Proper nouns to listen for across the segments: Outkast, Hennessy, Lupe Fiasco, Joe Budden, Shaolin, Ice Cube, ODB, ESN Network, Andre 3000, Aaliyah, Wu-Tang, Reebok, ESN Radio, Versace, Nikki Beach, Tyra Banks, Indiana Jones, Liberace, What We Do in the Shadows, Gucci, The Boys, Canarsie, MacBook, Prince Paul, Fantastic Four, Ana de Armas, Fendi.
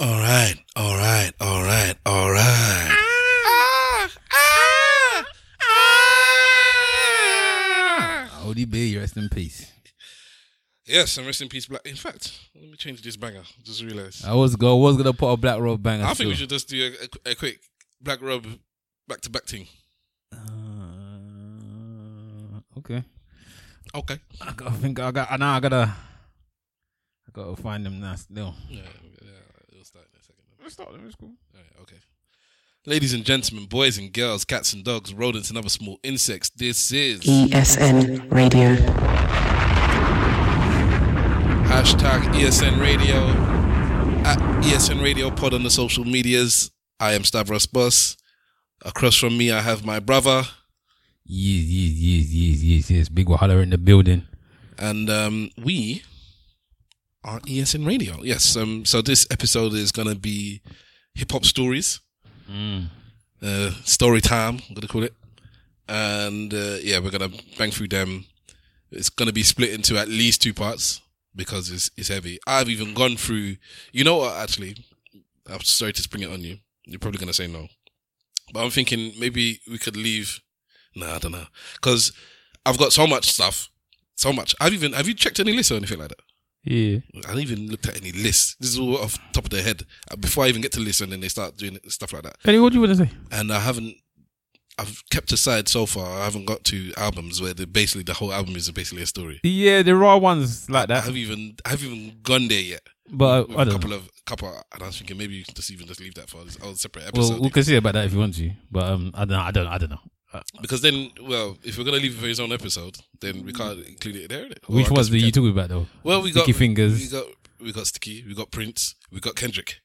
All right. ODB, rest in peace. Yes, and rest in peace, Black. In fact, let me change this banger. Just realized. I was gonna put a Black Rob banger. I think we should just do a quick Black Rob back to back thing. Okay. I gotta find them now. Still. Yeah. We'll start in a second. Let's start them. It's cool. All right, okay. Ladies and gentlemen, boys and girls, cats and dogs, rodents and other small insects, this is ESN Radio. #ESN Radio. @ESN Radio Pod on the social medias. I am Stavros Boss. Across from me, I have my brother. Yes. Big Wahala in the building. And we are ESN Radio. Yes. So this episode is going to be hip hop stories. Story time, I'm going to call it. And we're going to bang through them. It's going to be split into at least two parts because it's heavy. I've even gone through, you know what, actually, I'm sorry to spring it on you. You're probably going to say no. But I'm thinking maybe we could leave. Nah, I don't know. Because I've got so much stuff. So much. Have you checked any lists or anything like that? Yeah. I haven't even looked at any lists. This is all off the top of their head. Before I even get to listen, and then they start doing stuff like that. Eddie, what do you want to say? And I've kept aside so far. I haven't got to albums where basically the whole album is basically a story. Yeah, there are ones like that. I haven't even gone there yet. But and I was thinking maybe you can just leave that for a whole separate episode. Well, we can see about that if you want to. But I don't know. Because then, if we're going to leave it for his own episode, then we can't include it there, innit? Which ones are you talking about, though? Well, we got Sticky Fingers. We got Sticky, we got Prince, we got Kendrick.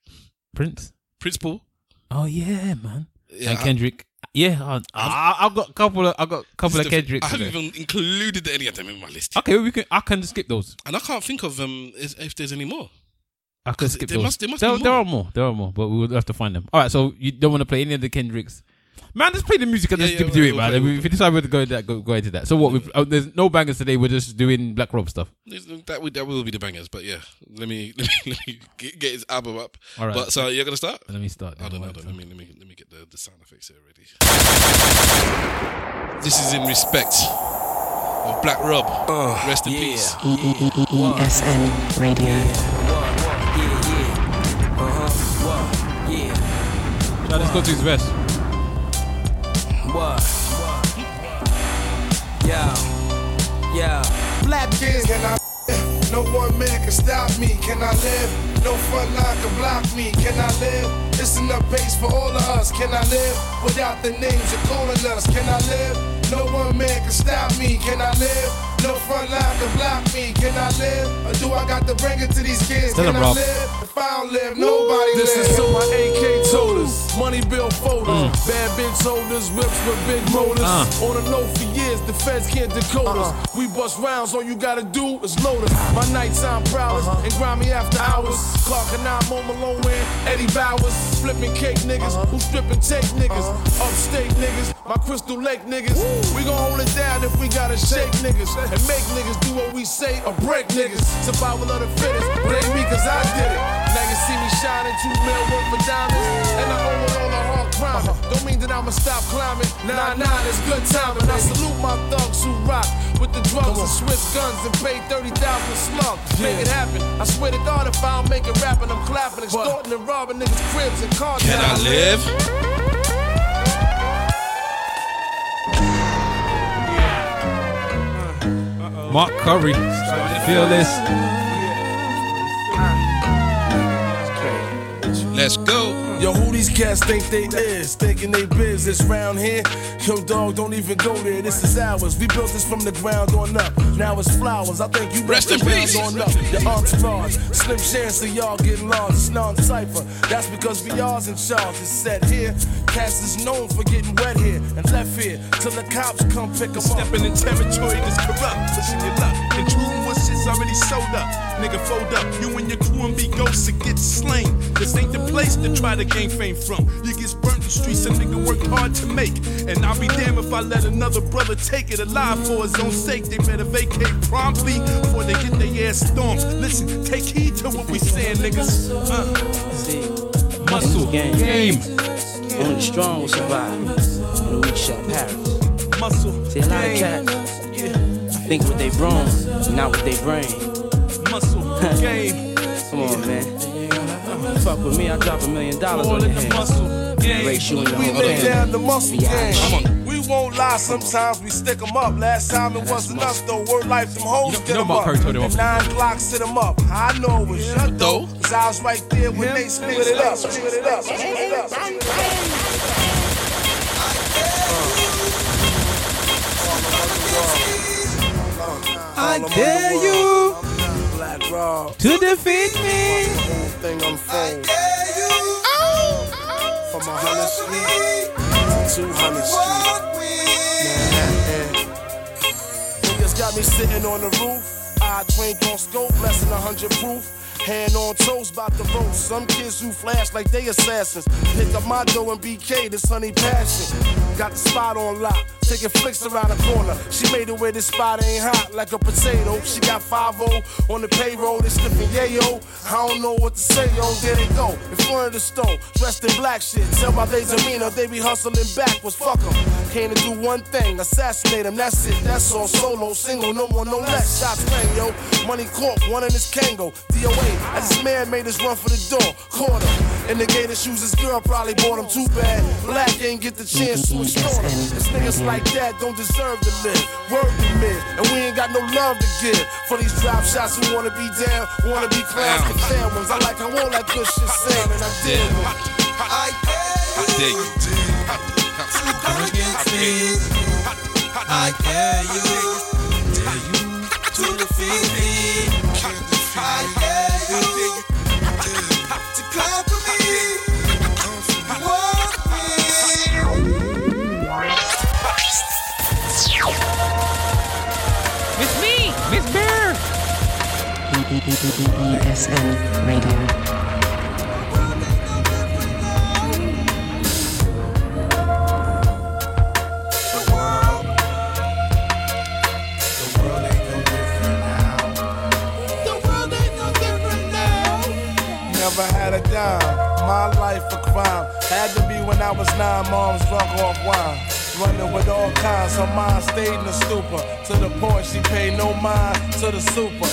Prince Paul. Oh, yeah, man. Yeah, and Kendrick. I've got a couple of Kendricks. I haven't even included any of them in my list. Okay, I can skip those. And I can't think of if there's any more. I can skip those. There must be more. There are more, but we'll have to find them. All right, so you don't want to play any of the Kendricks. Man, just play the music and just do it, man. If you decide where to go into that. So what? There's no bangers today. We're just doing Black Rob stuff. That will be the bangers, but yeah. Let me get his album up. All right. But, so you're gonna start? Let me start. I don't know. Let me get the sound effects here ready. This is in respect of Black Rob. Rest in peace. ESN Radio. Try this. Go to his vest. Yeah. Black kids, can I live? No one minute can stop me. Can I live? No front line can block me. Can I live? It's enough base for all of us. Can I live without the names you're calling us? Can I live? No one man can stop me. Can I live? No front line can block me. Can I live? Or do I got to bring it to these kids? Can I live? If I don't live, nobody lives. This is to my AK toters, money bill folders, bad bitch holders, whips with big motors. On the low for years, the feds can't decode us. We bust rounds, all you gotta do is load us. My nighttime prowlers and grind me after hours. Clark and I, Mo Malone and Eddie Bowers. Flipping cake niggas, who stripping take niggas. Upstate niggas, my Crystal Lake niggas. Woo. We gon' hold it down if we gotta shake niggas. And make niggas do what we say or break niggas. Survival of the fittest, blame me cause I did it. Now you see me shining, 2 mil worth of diamonds. And I owe it all the hard crimes. Don't mean that I'ma stop climbing. Nah, it's good timing. I salute my thugs who rock with the drugs and Swiss guns and pay 30,000 slug. Make it happen. I swear to God, if I don't make it rapping, I'm clapping, extorting and robbing niggas' cribs and cars. Can I live? Mark Curry, feel this. Let's go. Yo, who these cats think they is? Thinking they biz is round here? Yo, dog, don't even go there. This is ours. We built this from the ground on up. Now it's flowers. I think you rest in peace. On up. The arms large. Slim chance of y'all getting lost. It's non-cipher. That's because we ours in charge. It's set here. Cats is known for getting wet here and left here till the cops come pick them up. Stepping in territory that's corrupt, pushing your luck. And true, what's shit's already sold up. Nigga, fold up. You and your crew and be ghosts and get slain. The This ain't the place to try to gain fame from. You get burnt in the streets, a nigga work hard to make. And I'll be damned if I let another brother take it alive for his own sake. They better vacate promptly before they get their ass stomped. Listen, take heed to what we saying, niggas. Muscle game. Only strong will survive, and the weak shall perish. Muscle. See, a lot of cats think with they brawn, not with they brain. Muscle game. Come on, man. Fuck with me, I drop $1 million on your head. Muscle game. Race you in the whole game. The muscle game. We won't lie, sometimes we stick them up. Last time it wasn't us, though. Word life, them hoes did them up. The 9 blocks hit them up. I know it was shut, though. Cause I was right there when they split it up. Split it up. Split it up. I dare you to defeat me. I dare you from 100 Street to 200 Street. Niggas got me sitting on the roof. I drink on scope, less than 100 proof. Hand on toes, bout to roast. Some kids who flash like they assassins. Pick up my dough and BK, this honey passion. Got the spot on lock, taking flicks around the corner. She made it where this spot ain't hot like a potato. She got 5-0 on the payroll, they slipping yayo. I don't know what to say, yo, there they go. In front of the store, dressed in black shit. Tell my they demeanor, they be hustling backwards, fuck em. Came to do one thing, assassinate him, that's it. That's all solo, single, no more, no less. Shots rang, yo, money corp, one in his Kango, DOA. As this man made his run for the door, caught him. In the gator shoes, his girl probably bought him. Too bad, black ain't get the chance to explore him. This niggas like that don't deserve to live. Word to men, and we ain't got no love to give. For these drop shots who wanna be down, wanna be clowns and fair ones. I like how all that good shit sound, and I did it. I dig you. I dare you to defeat me. I dare you. ESN Radio. My life a crime. Had to be when I was 9, mom's drunk off wine. Running with all kinds, her mind stayed in a stupor. To the point she paid no mind to the super.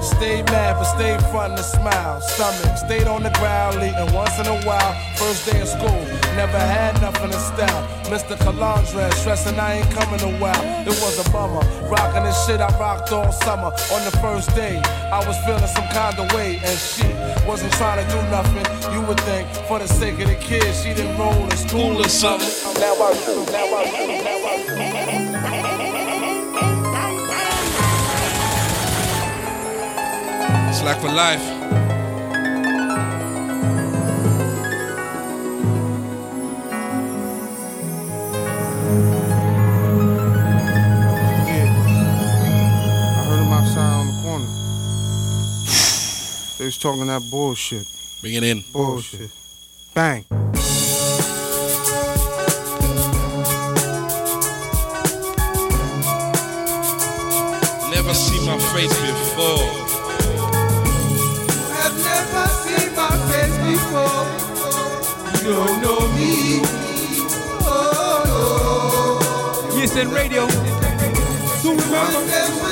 Stayed mad but stayed frontin' a smile. Stomach stayed on the ground, leaking once in a while. First day of school, never had nothing in style. Mr. Calandra stressing I ain't coming a while. It was a bummer, rocking the shit I rocked all summer. On the first day, I was feeling some kind of way, and she wasn't trying to do nothing. You would think, for the sake of the kids, she didn't roll in school or something. Now I do, now I do, now I do. It's like for life. They was talking that bullshit. Bring it in. Bullshit. Bang. Never seen my face before. You have never seen my face before. You don't know me. Oh, no. Yes, and radio. Do remember?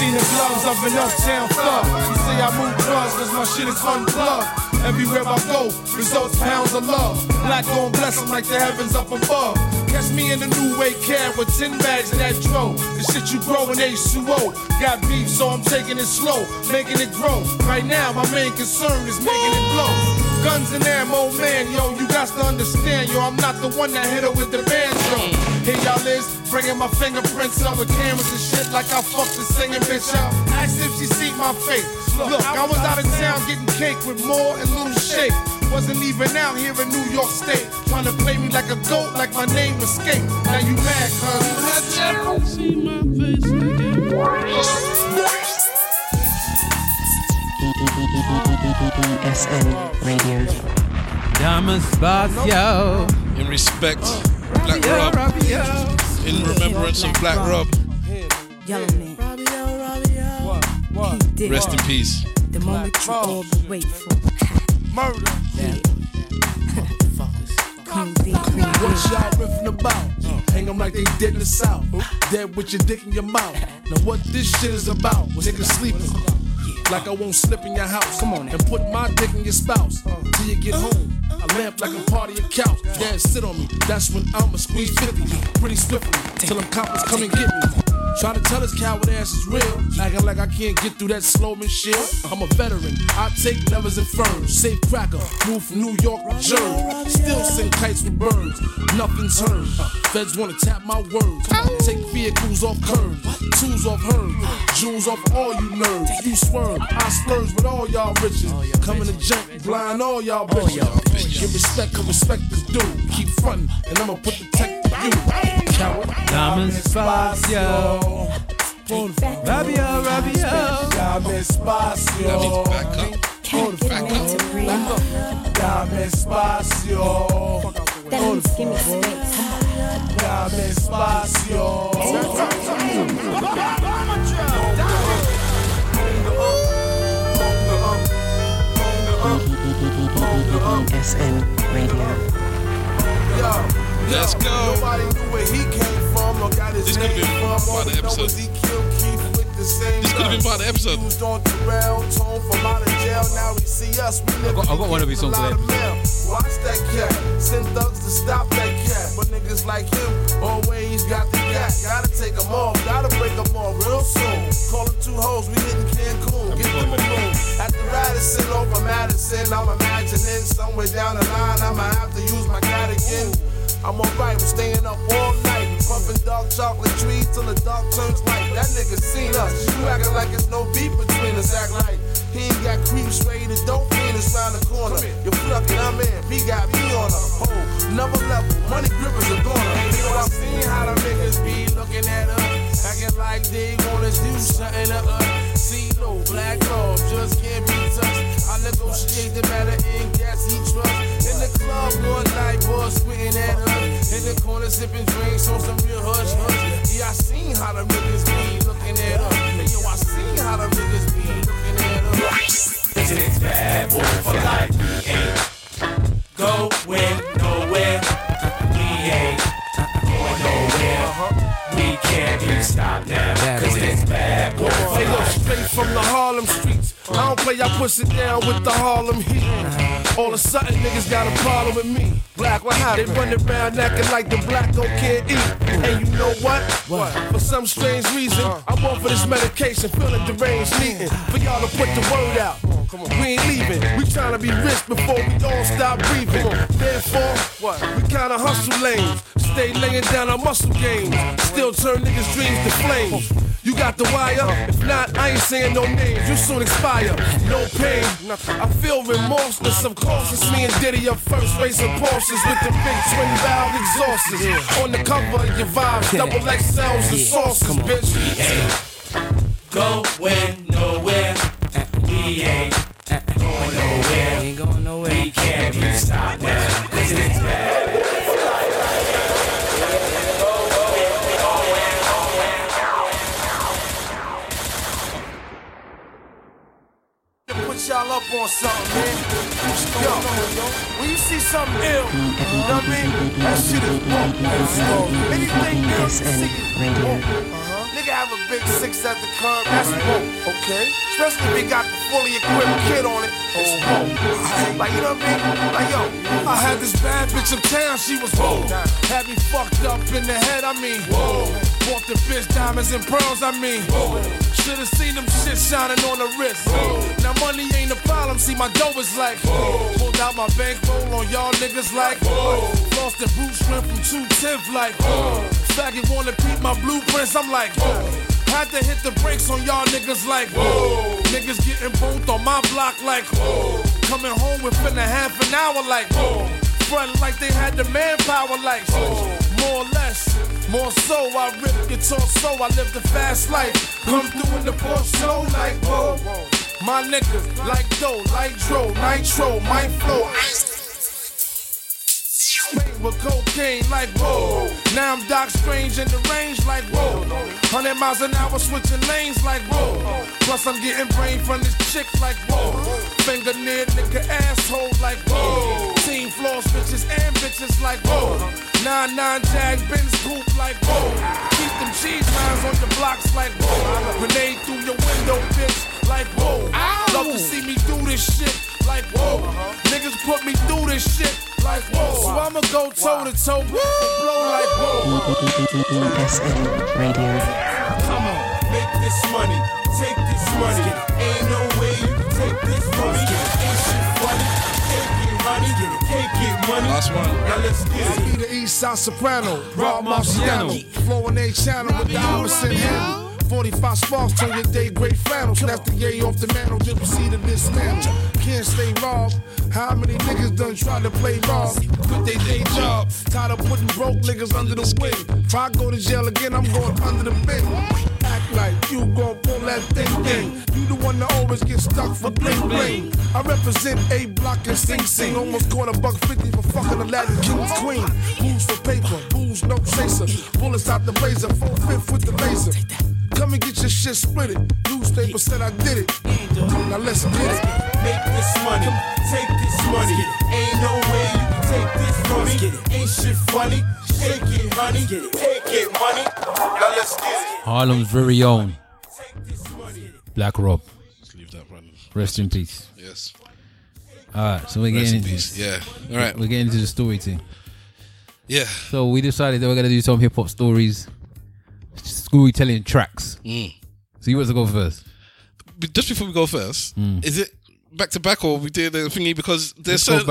Seen the gloves of an uptown thug. You say I move drugs cause my shit is unplugged. Everywhere I go, results pounds of love. Black gon' bless them like the heavens up above. Catch me in the new way cab with 10 bags of that dro. The shit you grow in H2O. Got beef so I'm taking it slow, making it grow. Right now my main concern is making it blow. Guns and ammo, man, yo, you got to understand, yo, I'm not the one that hit her with the banjo. Here y'all is, bringing my fingerprints up with cameras and shit like I fucked the singing bitch out. Asked if she see my face. Look, I was out of town getting cake with more and loose shape. Wasn't even out here in New York State. Trying to play me like a goat, like my name escaped. Now you mad, cuz. see my face again. ESN Radio. Dama Spacio. In respect, Black Rob. In remembrance of Black Rob. Young man. Rest in peace. The moment you all wait for. Murder. Yeah. What y'all riffing about? Hang them like they dead in the South. Dead with your dick in your mouth. Now what this shit is about? Was niggas sleeping? Like I won't slip in your house. Come on, and put my dick in your spouse till you get home. I lamp like a part of your couch. Dad sit on me. That's when I'ma squeeze 50 pretty swiftly till them coppers come and get me. Try to tell this coward ass is real, acting like I can't get through that Sloman shit. I'm a veteran, I take levers and firms. Safe cracker, move from New York to Jersey. Still send kites with birds, nothing's heard. Feds wanna tap my words. Take vehicles off curbs, tools off herbs, jewels off all you nerds. You swerve, I splurge with all y'all riches. Coming to junk, blind all y'all bitches. Give respect, cause respect is due. Keep frontin', and I'ma put the tech to you. Dame Espacio, Rabio, Rabio. Dame Espacio, Dame Espacio, Dame Espacio. ESN Radio. Let's go. Nobody knew where he came from or got his name from. This could have been part of the episode. I got one of his songs today. Watch that cat. Send thugs to stop that cat. But niggas like him always got the cat. Gotta take them off. Gotta break them off real soon. Call them two hoes. We hitting Cancun. Get them a moon. At the Radisson over Madison. I'm imagining somewhere down the line. I'ma have to use my cat again. I'm alright, we're staying up all night. Pumping dark chocolate trees till the dark turns light. That nigga seen us. You acting like it's no beef between us. Act like he ain't got creeps ready to dope fiends round the corner. You're fucked and I'm in. He got me on a whole another level. Money grippers are gone. You know I've seen how the niggas be looking at us, acting like they wanna do something to us. See no Black Rob just can't be touched. I negotiate the matter in gas he trusts. In the club one night, boy, squinting at us. In the corner sipping drinks on some real hush-hush. Yeah, I seen how the niggas be looking at us. And yo, I seen how the niggas be looking at us. It's bad boy for life. We ain't going nowhere. We ain't going nowhere. We can't be stopped now. Cause it's bad boy for life. Straight from the Harlem streets. I don't play, I push it down with the Harlem heat. All of a sudden, niggas got a problem with me. Black, what happened? They running around acting like the black don't care to eat. And you know what? What? For some strange reason, I'm on for this medication, feeling deranged, needing for y'all to put the word out. We ain't leaving. We tryna be rich before we all stop breathing. Therefore, what? We kinda hustle lanes. Stay laying down our muscle games. Still turn niggas' dreams to flames. You got the wire? If not, I ain't saying no names. You soon expire. No pain. I feel remorseless, subconscious. Me and Diddy up first, racing Porsches with the big twin valve exhausters. On the cover of your vibes, double XLs and sauces, bitch. We ain't going nowhere. We ain't going nowhere. We ain't going nowhere. We can't be stopped now. This is bad. Put y'all up on something, man. Yo, when you see something ill, you know what I mean? That shit is broke. Anything ill, you see it. Nigga have a big six at the club, that's broke, okay? Especially if they got the fully equipped kid on it, it's broke. Like, you know what I mean? Like, yo, I had this bad bitch in town, she was broke. Had me fucked up in the head, I mean. Whoa. Bought the bitch diamonds and pearls, I mean. Whoa. Should've seen them shit shining on the wrist. Whoa. Now money ain't a problem, see my dough is like. Whoa. Pulled out my bankroll on y'all niggas like. Whoa. Lost the boot strength from 210 like. Whoa. Faggot wanna peep my blueprints, I'm like. Whoa. Had to hit the brakes on y'all niggas like. Whoa. Niggas getting both on my block like. Whoa. Coming home within a half an hour like. Whoa. Front like they had the manpower like. Whoa. More or less. More so, I rip your torso, I live the fast life. Come through in the boss show like whoa. My niggas, like dough, like dro, nitro, my flow. Spain with cocaine like whoa. Now I'm Doc Strange in the range like whoa. 100 miles an hour switching lanes like whoa. Plus I'm getting brain from this chick like whoa. Finger near nigga asshole like whoa. Team floors bitches and bitches like whoa. 9-9 Jag Benz coupe like whoa. Keep them cheese lines on the blocks like whoa. Grenade through your window bitch like whoa. Love to see me do this shit like whoa. Niggas put me through this shit like whoa. So I'ma go toe to toe, blow like whoa. ESN Radio. Come on, make this money, take this money. Ain't no way you can take this from me. Ain't shit funny, can't get money. Now let's get it. I be the East Side Soprano, Rob Marciano, flowing a channel with the opposite handle. 45 sparks turn your day great flannel. Snatch the yay off the mantle, just proceed to dismantle. Can't stay robbed. How many niggas done try to play rob? Quit they day job. Tired of putting broke niggas under the wing. If I go to jail again, I'm going under the bin. Act like you gon' pull that thing. You the one that always gets stuck for bling bling. I represent A Block and Sing Sing. Almost caught a $1.50 for fucking Aladdin King's Queen. Booze for paper, booze no chaser. Bullets out the razor, 4/5 with the laser. Come and get your shit splitted. Newspaper said I did it. Now let's get it. Make this money, take this money. Ain't no way you can take this from me. Ain't shit funny. Shake it, honey. Take it, money. Now let's get it. Harlem's very own Black Rob. Let's leave that running. Rest in peace. Yes. All right, so we're getting into this. Yeah. All right, we're getting into the story thing. Yeah. So we decided that we're gonna do some hip hop stories. Storytelling tracks. So you want to go first? Just before we go first, is it back to back or we did the thingy? Because there's certain.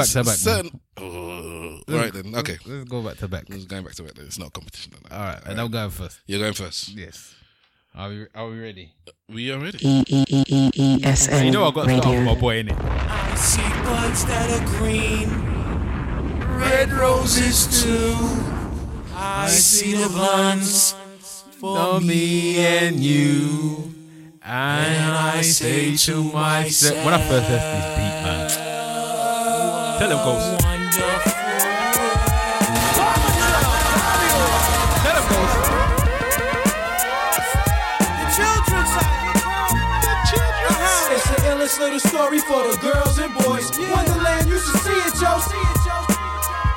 Right then, okay. Let's go back to back. It's going back to back. It's not a competition. All right, and I'm going first. You're going first. Yes. Are we ready? We are ready. ESN. You know I got to start with my boy in it. I see buds that are green, red roses too. I see the buns. For me and you, and I say to myself, when I first heard this beat, man, tell them Ghost. Tell them Ghost. The children's house. It's the illest little story for the girls and boys. Wonderland, you should see it, Joe.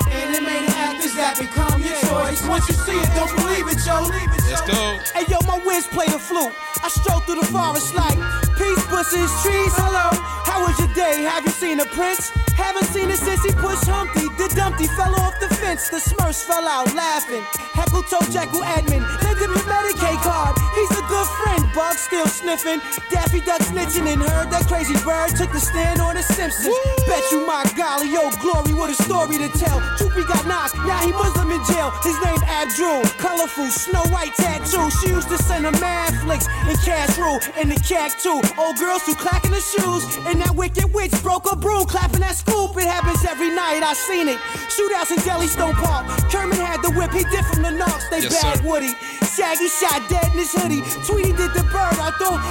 Animated actors that become your choice. Once you see it, don't believe it, yo. Let's go. Hey, yo, my whiz play the flute. I stroll through the forest like peace, bushes, trees, hello. How was your day? Have you seen a prince? Haven't seen it since he pushed Humpty. The Dumpty fell off the fence. The Smurfs fell out laughing. Heckle told Jekyll Edmund. Lend him your Medicaid card. He's a good friend. Bug still sniffing. Daffy Duck snitching and heard that crazy bird took the stand on the Simpsons. Woo! Bet you my golly, yo, glory, what a story to tell. He got knocked, now he Muslim in jail. His name Abdul, colorful, snow white tattoo. She used to send her mad flicks in casserole and the cat too. Old girls who clacking the shoes, and that wicked witch broke a broom, clapping that scoop. It happens every night, I seen it. Shootouts in Jellystone Park. Kermit had the whip, he did from the Knox. They bagged Woody. Shaggy shot dead in his hoodie. Tweety did the bird. I thought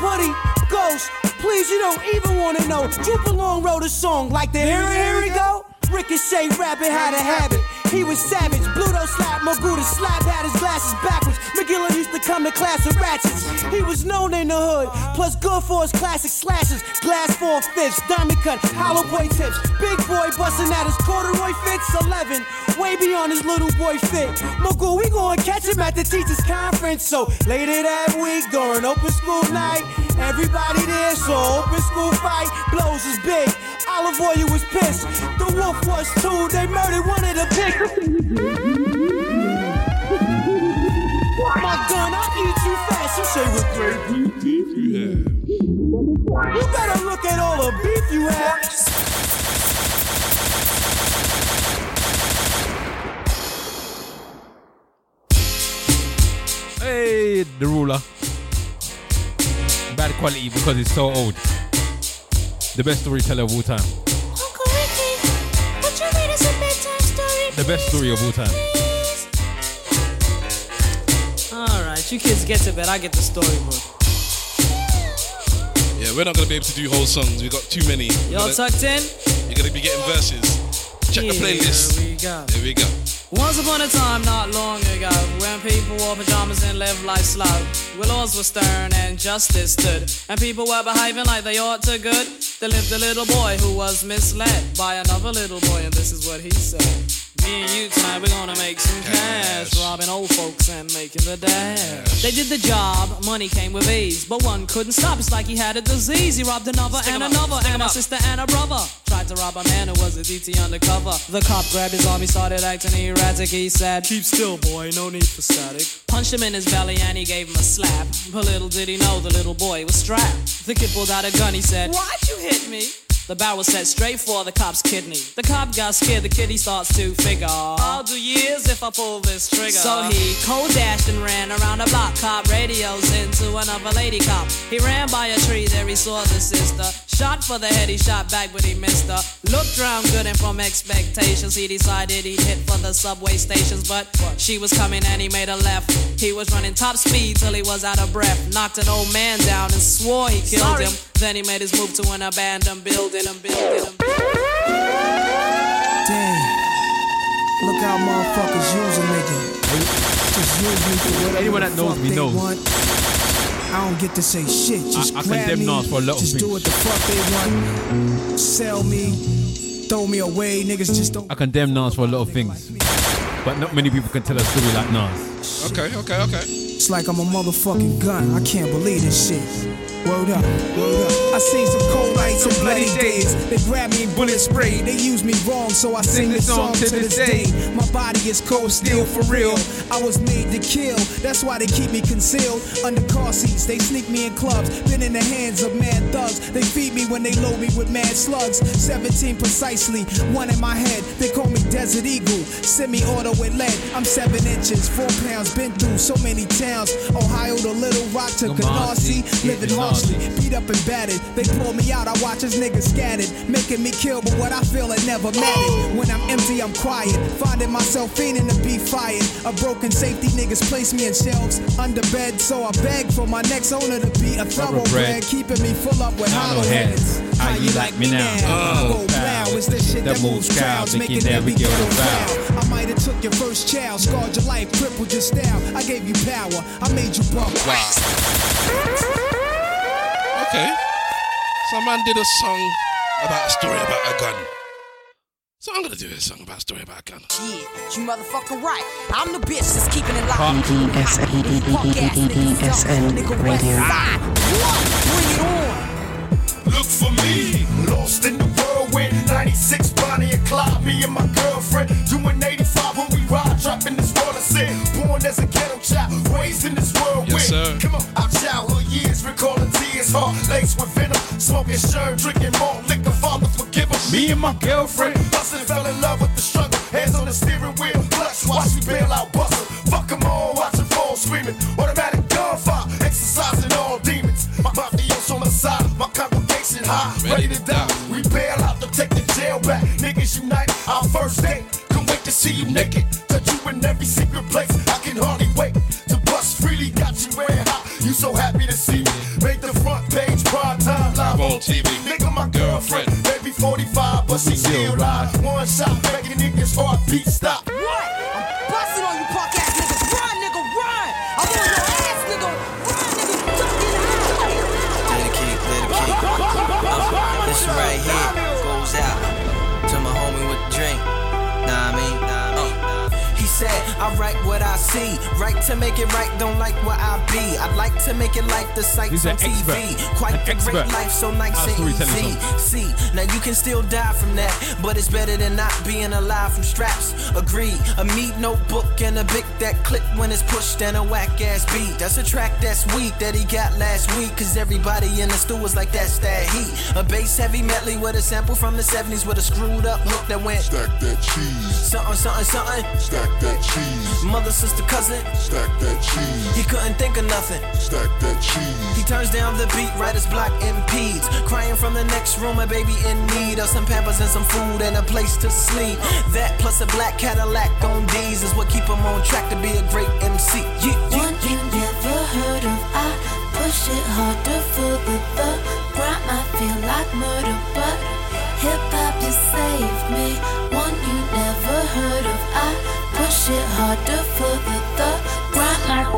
putty. Ghost, please, you don't even wanna know. Drupal Long wrote a song like the Here It Go. Ricochet Rabbit had a habit. He was savage. Bluto slapped Magoo. The slap had his glasses backwards. McGilla used to come to class with ratchets. He was known in the hood. Plus good for his classic slashes. Glass 4/5, diamond cut, hollow boy tips. Big boy busting at his corduroy fits. 11, way beyond his little boy fit. Magoo, we gonna catch him at the teachers conference. So later that week during open school night, everybody there, so open school fight. Blows is big. Olive Oil was pissed. The wolf was too. They murdered one of the big. My gun, I'll eat you fast. You say with great beef you have. You better look at all the beef you have. Hey, the ruler. Bad quality because it's so old. The best storyteller of all time. Uncle Ricky, would you read us a bedtime story? The best story of all time. You kids get to bed, I get the storybook. Yeah, we're not going to be able to do whole songs. We've got too many. Y'all tucked in? You're going to be getting verses. Check the playlist. Here we go. There we go. Once upon a time, not long ago, when people wore pajamas and lived life slow, where laws were stern and justice stood, and people were behaving like they ought to good, there lived a little boy who was misled by another little boy, and this is what he said. Me and you tonight, we're gonna make some cash, robbing old folks and making the dash. They did the job, money came with ease, but one couldn't stop, it's like he had a disease. He robbed another and another, and a sister and a brother. Tried to rob a man who was a DT undercover. The cop grabbed his arm, he started acting erratic. He said, keep still boy, no need for static. Punched him in his belly and he gave him a slap, but little did he know the little boy was strapped. The kid pulled out a gun, he said, why'd you hit me? The barrel set straight for the cop's kidney. The cop got scared, the kid he starts to figure, I'll do years if I pull this trigger. So he cold dashed and ran around the block. Cop radios into another lady cop. He ran by a tree, there he saw the sister. Shot for the head, he shot back, but he missed her. Looked round good and from expectations, he decided he'd hit for the subway stations. But she was coming and he made a left. He was running top speed till he was out of breath. Knocked an old man down and swore he killed him. Then he made his move to an abandoned building. Damn. Look how motherfuckers use a nigga. Just use me for whatever. Anyone that knows me knows. I don't get to say shit. Just I grab me. Nas for a just do what the fuck they want. Sell me. Throw me away. Niggas just don't. I condemn Nas for a lot of things. But not many people can tell a story like Nas. Okay. It's like I'm a motherfucking gun. I can't believe this shit. Word up, word up. I seen some cold nights and bloody days. They grabbed me and bullet sprayed. They used me wrong, so I sing this song to this day. My body is cold steel for real. I was made to kill, that's why they keep me concealed. Under car seats, they sneak me in clubs. Been in the hands of mad thugs. They feed me when they load me with mad slugs. 17 precisely, one in my head. They call me Desert Eagle, semi-auto with lead. I'm 7 inches, 4 pounds, been through so many towns. Ohio to Little Rock to Canarsie, living hard. Beat up and battered, they pull me out, I watch his niggas scattered, making me kill, but what I feel it never mattered. When I'm empty, I'm quiet, finding myself fiending to be fired. A broken safety, niggas place me in shelves under bed, so I beg for my next owner to be a thoroughbred, keeping me full up with hollow heads. How you like me now? Oh, wow, it's the shit that moves crowds, making every girl proud. I might have took your first child, scarred your life, crippled your style. I gave you power, I made you bump. Wow. Okay, some man did a song about a story about a gun. So I'm gonna do a song about a story about a gun. Yeah, you motherfucking right. I'm the bitch that's keeping it locked. ESN Radio. Bring it on. Look for me, lost in the whirlwind. 96 Bonnie and Clyde, me and my girlfriend. Doing 85 when we ride, dropping this water sin. Born as a ghetto child, raised in this whirlwind. Yes, sir. Come on, our childhood years, recalling tears, heart legs with venom. Smoking shirt, drinking more liquor, father forgive us. Me and my girlfriend, bustin', fell in love with the struggle. Hands on the steering wheel, clutch, watch me bail out, bustle. Fuck them all, watching fall, screaming. Automatic gunfire, exercising all demons. My mafioso on the side, my congregation high, ready to die. We bail out to take the jail back. Niggas unite, our first date. Couldn't wait to see you naked. Touch you in every secret place. I can hardly wait to bust freely. Got you wearing hot. You so happy to see me. Made the front page, prime time, live on TV. Nigga, my girlfriend, maybe 45, but she still live. One shot, making niggas heartbeat stop. What? I'm busting on you punk ass niggas. Run, nigga, run. I want your ass, nigga. Run, nigga. Jump in the house. Let it kick. This right here goes out to my homie with the drink. Nah, I mean. I write what I see, right to make it right, don't like what I be. I'd like to make it like the sights on TV. Quite the great life, so nice and easy. See, now you can still die from that, but it's better than not being alive from straps. Agreed, a meat notebook and a big that clip when it's pushed and a whack ass beat. That's a track that's weak that he got last week, cause everybody in the stew was like that's that heat. A bass heavy medley with a sample from the 70s with a screwed up hook that went stack that cheese. Something, something, something. Stack that cheese. Mother, sister, cousin. Stack that cheese. He couldn't think of nothing. Stack that cheese. He turns down the beat, writer's block impedes. Crying from the next room, a baby in need of some pampers and some food and a place to sleep. That plus a black Cadillac on D's is what keep him on track to be a great MC. Yeah. harder for the ground.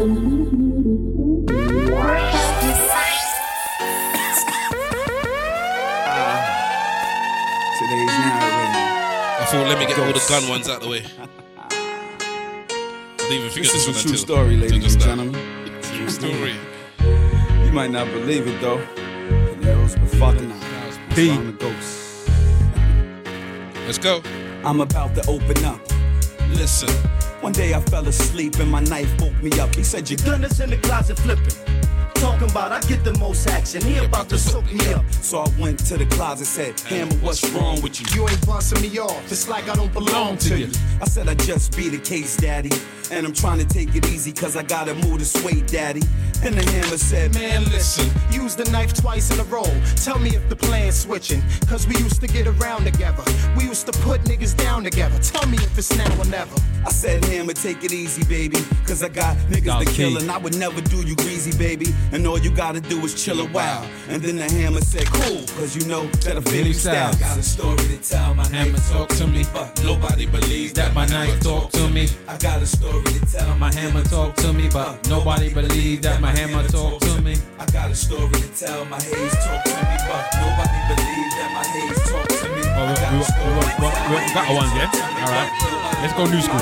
Today's now. I thought, let me get all the gun ones out the way. This is a true story, ladies and gentlemen. True story. You might not believe it though. Let's go. I'm about to open up. Listen. One day I fell asleep and my knife woke me up. He said, your gun is in the closet flipping. Talking about I get the most action. He about to soak me up. So I went to the closet, said, Hammer, what's wrong with you? You ain't busting me off. It's like I don't belong to you. I said, I just be the case, daddy. And I'm trying to take it easy, cause I gotta move this weight, daddy. And the Hammer said, man, listen, use the knife twice in a row. Tell me if the plan's switching, cause we used to get around together. We used to put niggas down together. Tell me if it's now or never. I said, Hammer, take it easy, baby, cause I got niggas to kill, and I would never do you greasy, baby. And all you gotta do is chill a while. And then the Hammer said, cool, cause you know that I'm Philly style. Got a story to tell, my Hammer talk to me, but nobody believes that my knife talk to me. I got a story to tell, my Hammer talk to me, but nobody believes that my Hammer talk to me. I got a story to tell, my Hayes talk to me, but nobody believes that my Hayes talk to me. We got one, yeah? Alright, let's go new school.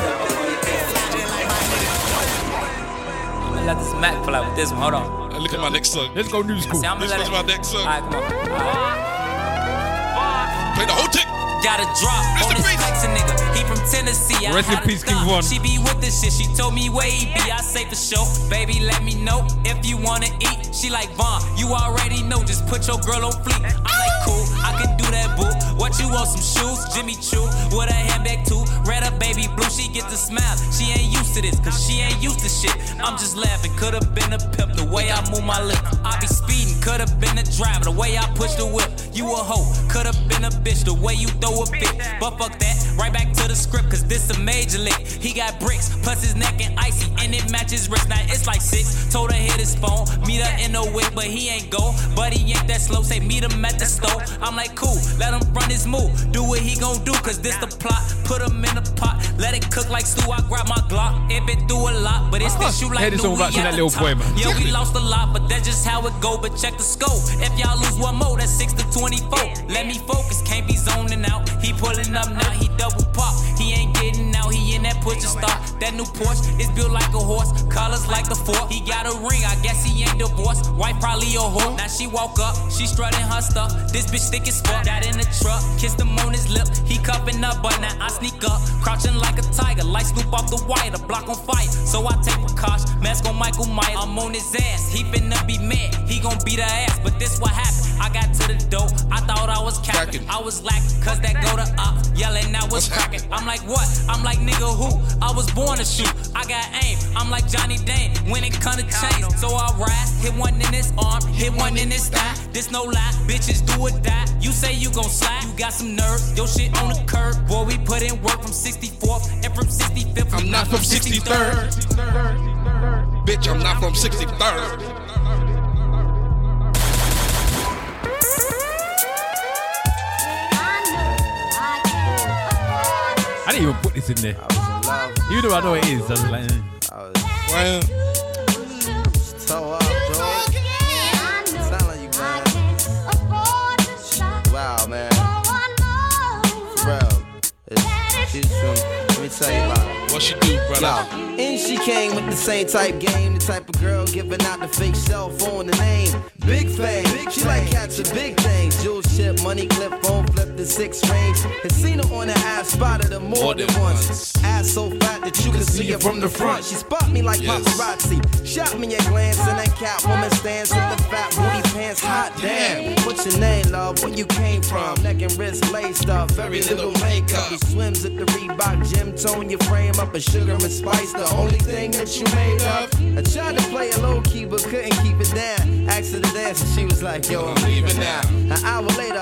I'm gonna let this Mac pull out with this one, hold on. Look at my next song. Let's go new school. This was my next song. Alright, come on. Play the whole tick. Got a drop on this flexin' nigga. He from Tennessee. Rest in peace, King Von. She be with this shit. She told me where he be. I say for sure. Baby, let me know if you wanna eat. She like, Von, you already know. Just put your girl on fleek. I'm like, cool, I can do that, boo. What you want? Some shoes? Jimmy Choo. With a handbag too. Red up, baby blue. She get the smile. She ain't used to this, cause she ain't used to shit. I'm just laughing. Could've been a pimp. The way I move my lip. I be speeding. Could've been a driver. The way I push the whip. You a hoe. Could've been a bitch. The way you throw. But fuck that, right back to the script, cause this a major lick. He got bricks, plus his neck and icy, and it matches wrist. Now it's like 6. Told her hit his phone, meet her in the whip, but he ain't go. But he ain't that slow, say meet him at the store. I'm like, cool, let him run his move. Do what he gon' do, cause this the plot. Put him in the pot, let it cook like stew. I grab my Glock, it been through a lot, but it's the shoe like new. We that little boy, man. Yeah, we lost a lot, but that's just how it go. But check the score, if y'all lose one more, that's 6-24. Let me focus, can't be zoning out. He pulling up now, he double pop. He ain't getting out, he in that push to stop. That new Porsche is built like a horse, colors like the fork. He got a ring, I guess he ain't divorced. Wife probably a whore. Now she walk up, she strutting her stuff. This bitch thick as fuck. That in the truck, kissed him on his lip. He cupping up, but now I sneak up, crouching like a tiger. Light scoop off the wire, the block on fire. So I take a Kosh, mask on Michael Myers. I'm on his ass, he finna be mad. He gon' beat her ass, but this what happened. I got to the dope, I thought I was capping. I was lacking, cause that go to up, yelling out what's cracking. I'm like, what? I'm like, nigga, who? I was born to shoot. I got aim. I'm like Johnny Dane when it come to chains. So I rise, hit one in his arm, hit one in his thigh. This no lie, bitches do or die. You say you gon' slide, you got some nerves. Your shit on the curb, boy, we put in work from 64th and from 65th. I'm not from 63rd. Bitch, I'm not from 63rd. I didn't even put this in there. I was in love. Even though I know it is, I was like, well, so up, dog. I'm telling you, man. Wow, man. Bro, she's from, let me tell you about it. What she do, brother? And she came with the same type game, the type of girl giving out the fake cell phone, the name. Big fame, she like catching big things. Jewel ship, money clip, phone flip the 6 range. And seen her on the ass, spotted her more than once. Ass so fat that you can see her from the front. She spot me like paparazzi, shot me a glance. And that cat woman stands with the fat booty pants. Hot damn, what's your name, love? Where you came from? Neck and wrist laced up, very little makeup. He swims at the Reebok gym, tone your frame up and sugar and spice. The only thing that you made of. I tried to play a low key but couldn't keep it down. Accident. Dance, and she was like, yo, I'm leaving now. An hour later,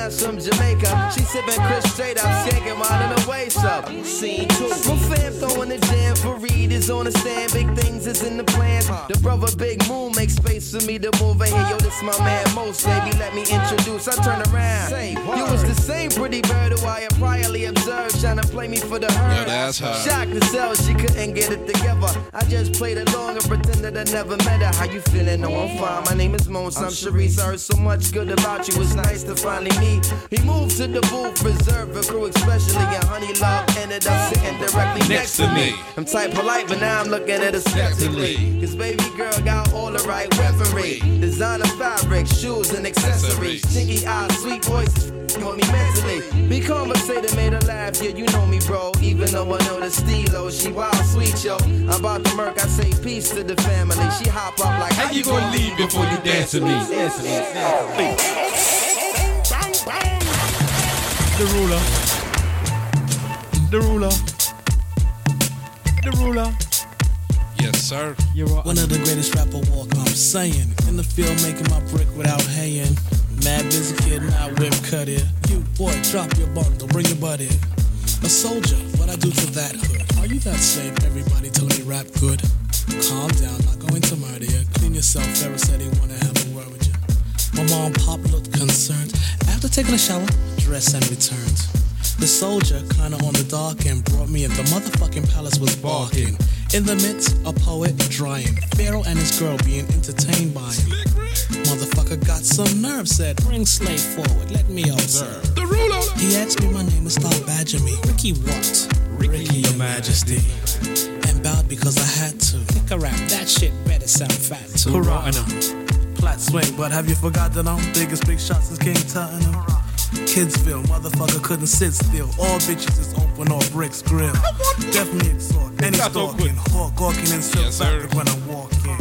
Miles from Jamaica. She sipping Chris straight out, shaking while in the waist up. Scene two. My fam throwing the jam. Fareed is on the stand. Big things is in the plans. The brother Big Moon makes space for me to move in here. Yo, this my man Most, baby. Let me introduce. I turn around. You was the same pretty bird who I had priorly observed, trying to play me for the herd. Yeah, shocked to sell, she couldn't get it together. I just played along and pretended I never met her. How you feeling? No, I'm fine. My name is Mons. I'm Sharice. I heard so much good about you. It's nice to finally meet. He moved to the booth, reserved for crew, especially. And Honey Love ended up sitting directly next to me. I'm tight polite, but now I'm looking at her skeptically. Cause baby girl got all the right weaponry. Designer fabric, shoes, and accessories. Stinky eyes, sweet voice. On me mentally. Be conversating, made her laugh. Yeah, you know me, bro. Even though I know the steelo, she wild sweet, yo. I'm about to murk, I say peace to the family. She hop up like, how you gonna leave before you dance to me? The ruler. The ruler. The ruler. Yes, sir. You're right. One of the greatest rapper walk, I'm saying. In the field, making my brick without haying. Mad busy kid, not whip cut it. You boy, drop your bundle, bring your butt in. A soldier, what I do for that hood. Are you that slave? Everybody told me rap good. Calm down, not going to murder you. Clean yourself, Farrah said he wanna have a word with you. My mom, pop looked concerned. After taking a shower, dressed and returned. The soldier, kinda on the dark end, brought me in. The motherfucking palace was barking. In the midst, a poet drying. Pharaoh and his girl being entertained by him. Motherfucker got some nerve, said, bring slave forward, let me observe. The ruler. He asked me my name and started badgering me. Ricky what? Ricky your majesty. And bowed because I had to. Think a rap, that shit better sound fat too. Hurrah, I know. Plat swing, but have you forgotten I'm biggest big shots since King Tottenham? Kidsville, motherfucker couldn't sit still. All bitches is open or bricks grill. Definitely exhort, any stalking, hawking and silk fabric when I'm walking.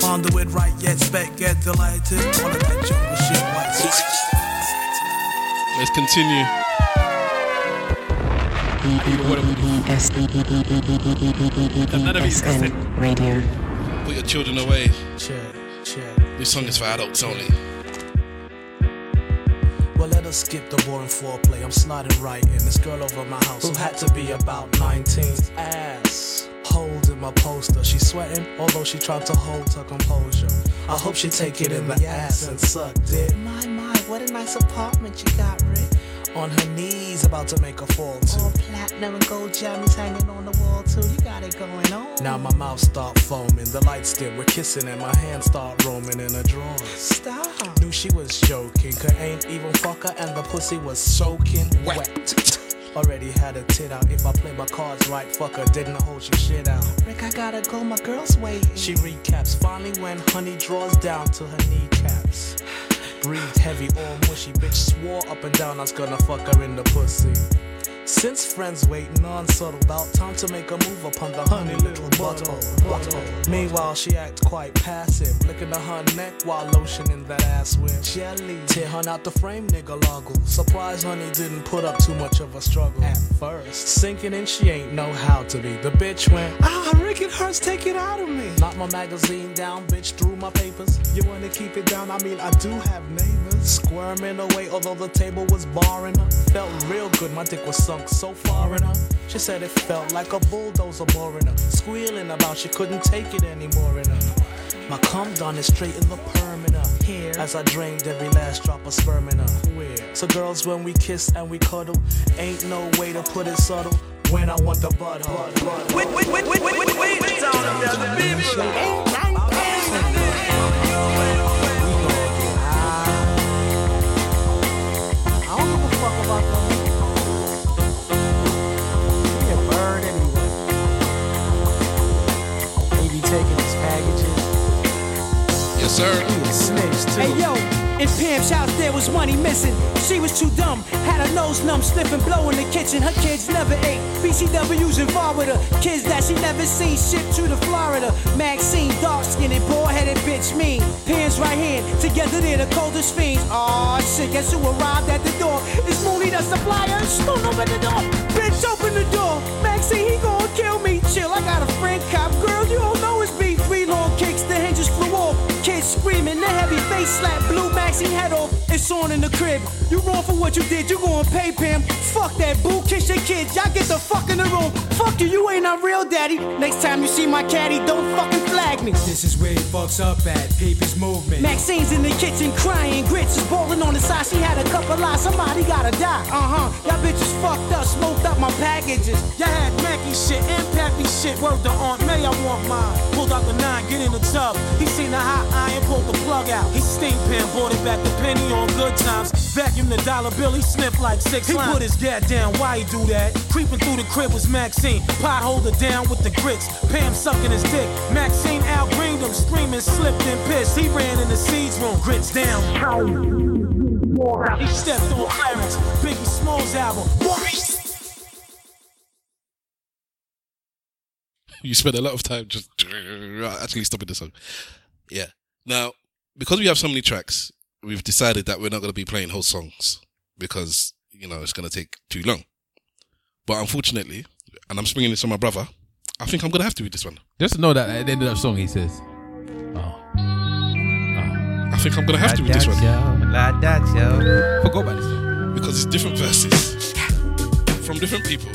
Found the wit right yet, spec get delighted. All of that jungle shit, white shit. Let's continue. ESN Radio. Put your children away. This song is for adults only. Well, let us skip the boring foreplay. I'm sliding right in. This girl over my house who had to be about 19. Ass holding my poster. She's sweating, although she tried to hold her composure. I hope she take it in the ass and sucked it. My, what a nice apartment you got, Rick. On her knees, about to make a fall too. All platinum and gold jammies hanging on the wall too. You got it going on. Now my mouth start foaming, the lights dim, we're kissing, and my hands start roaming in her drawers. Stop. Knew she was joking, could ain't even fuck her, and the pussy was soaking wet. Already had a tit out. If I play my cards right, fuck her, didn't hold your shit out. Rick, I gotta go, my girl's waiting. She recaps, finally when honey draws down to her kneecaps. Breathed heavy, all mushy, bitch swore up and down I was gonna fuck her in the pussy. Since friends waiting on subtle, about time to make a move upon the honey little butthole. Meanwhile, she act quite passive, licking her neck while lotioning that ass with jelly. Tear her out the frame, nigga loggle. Surprise, honey didn't put up too much of a struggle at first. Sinking in, she ain't know how to be. The bitch went, ah, Rick, it hurts, take it out of me. Knocked my magazine down, bitch, threw my papers. You wanna keep it down? I mean, I do have neighbors. Squirming away, although the table was barring her. Felt real good, my dick was sunk so far in her. She said it felt like a bulldozer boring her. Squealing about she couldn't take it anymore in her. My cum done is straight in the perm in her. Here, as I drained every last drop of sperm in her. Weird. So girls, when we kiss and we cuddle, ain't no way to put it subtle. When I want the butthole. Wait, down the baby. I don't give a fuck about them. Taking his packages. Yes, sir. Ooh, too. Hey, yo, in Pam's house there was money missing. She was too dumb, had her nose numb, sniffing blow in the kitchen. Her kids never ate. BCW's involved with her. Kids that she never seen shipped to the Florida. Maxine, dark-skinned, bald-headed bitch, mean. Pam's right hand, together they're the coldest fiends. Aw, shit, guess who arrived at the door? It's Mooney, the supplier. Spoon open the door. Bitch, open the door. Maxine, he gon' kill me. Chill, I got a friend, cop girl, you don't know. Three long kicks, the hinges flew off. kids screaming, the heavy face slap, blue maxi head off, it's on in the crib. You wrong for what you did, you gon' pay Pam. Fuck that, boo, kiss your kids, y'all get the fuck in the room. Fuck you, you ain't our real daddy. Next time you see my caddy, don't fucking flag me. This is where he fucks up at, people's movement. Maxine's in the kitchen crying, grits is balling on the side, she had a couple lies, somebody gotta die. Y'all bitches fucked up, smoked up my packages. Y'all had Mackie shit and Pappy shit, word to Aunt May, I want mine. Pulled out the 9, get in the tub. He seen the hot iron, pulled the plug out. He steam pan, bought it back the penny on good times. Vacuumed the dollar bill, he sniffed like 6 lines. He put his gat down, why he do that? Creeping through the crib was Maxine. Pot holder down with the grits. Pam sucking his dick. Maxine out greened him, screaming, slipped and pissed. He ran in the seeds room, grits down. He stepped on Clarence, Biggie Smalls album. You spend a lot of time just actually stopping the song. Yeah. Now, because we have so many tracks, we've decided that we're not going to be playing whole songs because, you know, it's going to take too long. But unfortunately, and I'm springing this on my brother, I think I'm going to have to read this one. Just to know that at the end of that song, he says, I think I'm going to have to read this one. Forgot about this one. Because it's different verses from different people.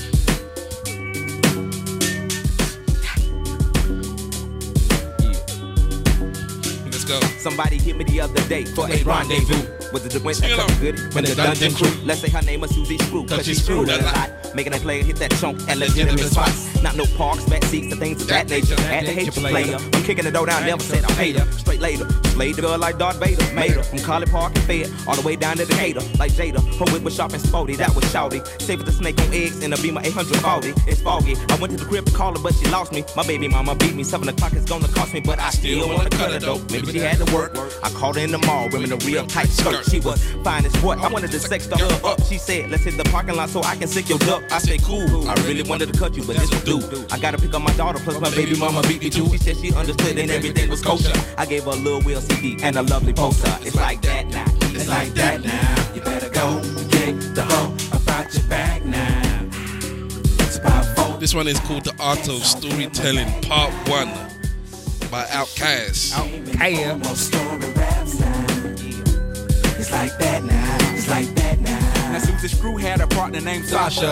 Go. Somebody hit me the other day for a rendezvous. Was it the winter goodie when the dungeon crew? Let's say her name was Susie Screw, cause she's screwed that lot. Making that player hit that chunk at legitimate spots. Not no parks, back seats, and things of that nature. Had to hate your player. I'm kicking the door down, never said I hate her. Straight later, slayed the girl like Darth Vader. Made her from College Park and Fed all the way down to Decatur. Like Jada, her whip was sharp and sporty, that was shouty. Saved with the snake on eggs and a Beamer 840. It's foggy. I went to the crib to call her, but she lost me. My baby mama beat me. 7 o'clock is gonna cost me, but I still wanna cut her though. Maybe she had to work. I called her in the mall, wearing a real tight skirt. She was fine as what? I wanted to sex the hub up. She said, let's hit the parking lot so I can sick your duck. I said, cool. I really wanted to cut you, but this will do. I gotta pick up my daughter, plus my baby mama beat me too. She said she understood and everything was kosher. I gave her a Lil Will CD and a lovely poster. It's like that now. It's like that now. You better go get the hoe about your back now. It's about 4. This one is called The Art of Storytelling Part 1 by Outkast. It's like that now. It's like that now. Now Susie Screw had a partner named Sasha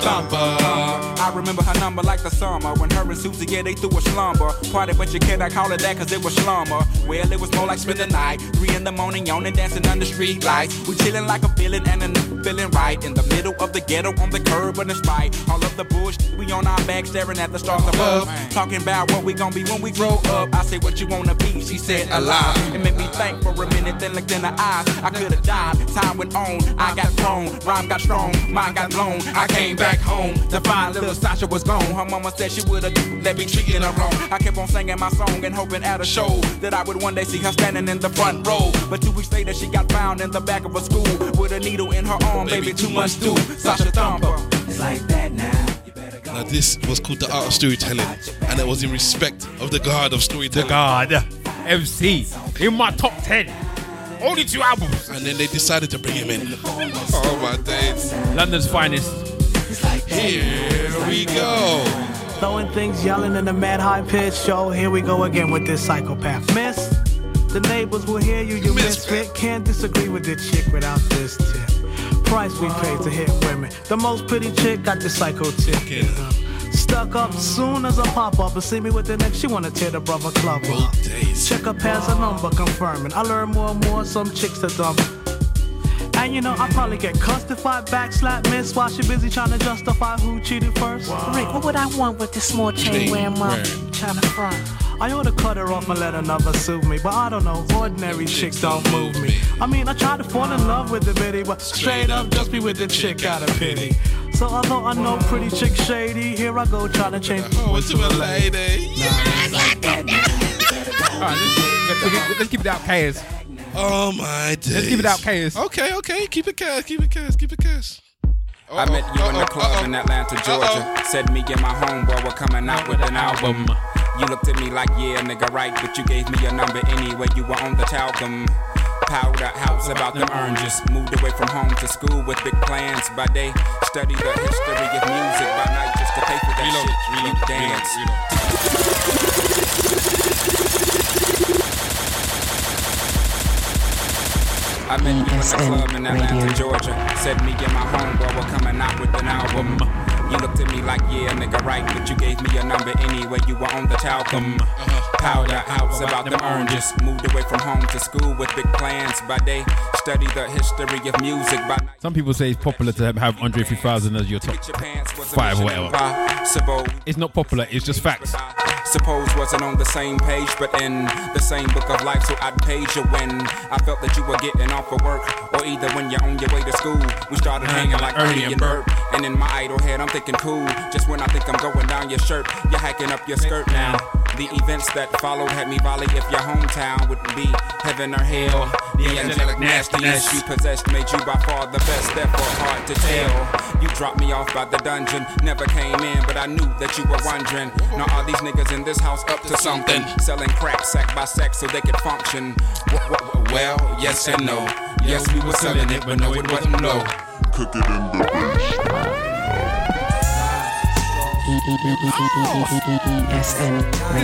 Thumper. I remember her number like the summer when her and Susie, yeah, they threw a slumber party, but you can't call it that cause it was slumber. Well, it was more like spend the night, 3 a.m, yawning, dancing under street lights. We chilling like a villain and feeling right in the middle of the ghetto on the curb in the spite. All of the bullshit, we on our back staring at the stars above, talking about what we gonna be when we grow up. I say what you wanna be, she said alive. It made me think for a minute, then looked in her eyes. I could've died, time went on, I got thrown, rhyme got strong, mine got blown. I came back home to find little Sasha was gone. Her mama said she would've let me treating her wrong. I kept on singing my song and hoping at a show that I would one day see her standing in the front row. But 2 weeks later she got found in the back of a school with a needle in her arm. Baby, too much do, Sasha Thumper. It's like that now. Now this was called The Art of Storytelling, and it was in respect of the god of storytelling. The god, MC, in my top 10. Only 2 albums. And then they decided to bring him in. Oh my days. London's finest. Here we go. Throwing things, yelling in the mad high pitch show. Here we go again with this psychopath. Miss, the neighbors will hear you, you misfit. Can't disagree with this chick without this tip. Price we paid to hit women. The most pretty chick got the psycho tip. Stuck up soon as I pop up and see me with the neck, she wanna tear the brother club up. Check her past her number, confirming. I learn more and more, some chicks are dumb. And you know, I probably get cussed if I backslap miss while she busy trying to justify who cheated first. Rick, what would I want with this small chain wearing mom trying to front? I oughta cut her off and let another soothe me, but I don't know, ordinary chicks don't move me. I mean, I try to fall in love with the bitty, but straight up just be with the chick out of pity. So although I know pretty chick shady, here I go trying to change people to a lady. Let's keep it out, Kaz. Oh my days. Let's keep it out, Kaz. Okay, keep it Kaz. Uh-oh. I met you in the club in Atlanta, Georgia. Said me and my homeboy were coming out with an album. You looked at me like, yeah, nigga, right, but you gave me your number anyway. You were on the talcum. Powder house about the oranges. Moved away from home to school with big plans. By day, study the history of music. By night, just to pay for that shit. You dance. women, you in the club in Atlanta, Georgia. Said me and my homeboy were coming out with an album. You looked at me like, yeah, nigga, right, but you gave me your number anyway. You were on the talcum powder. I was about them oranges. Moved away from home to school with big plans. By day, study the history of music. By night, some people say it's popular to have Andre 3000 as your top 5 or whatever. It's not popular. It's just facts. Suppose wasn't on the same page, but in the same book of life, so I'd page you when I felt that you were getting off of work, or either when you're on your way to school. We started hanging like Ernie and Bert, and in my idle head, I'm thinking cool. Just when I think I'm going down your shirt, you're hiking up your skirt now. The events that followed had me volley if your hometown wouldn't be heaven or hell. The angelic nastiness you possessed made you by far the best, therefore hard to tell. You dropped me off by the dungeon, never came in, but I knew that you were wondering. Now are these niggas in this house up to something? Selling crack sack by sack so they could function. Well, yes and no. Yes, we were selling it, but no, it wasn't low. Cook it in the basement. ESN.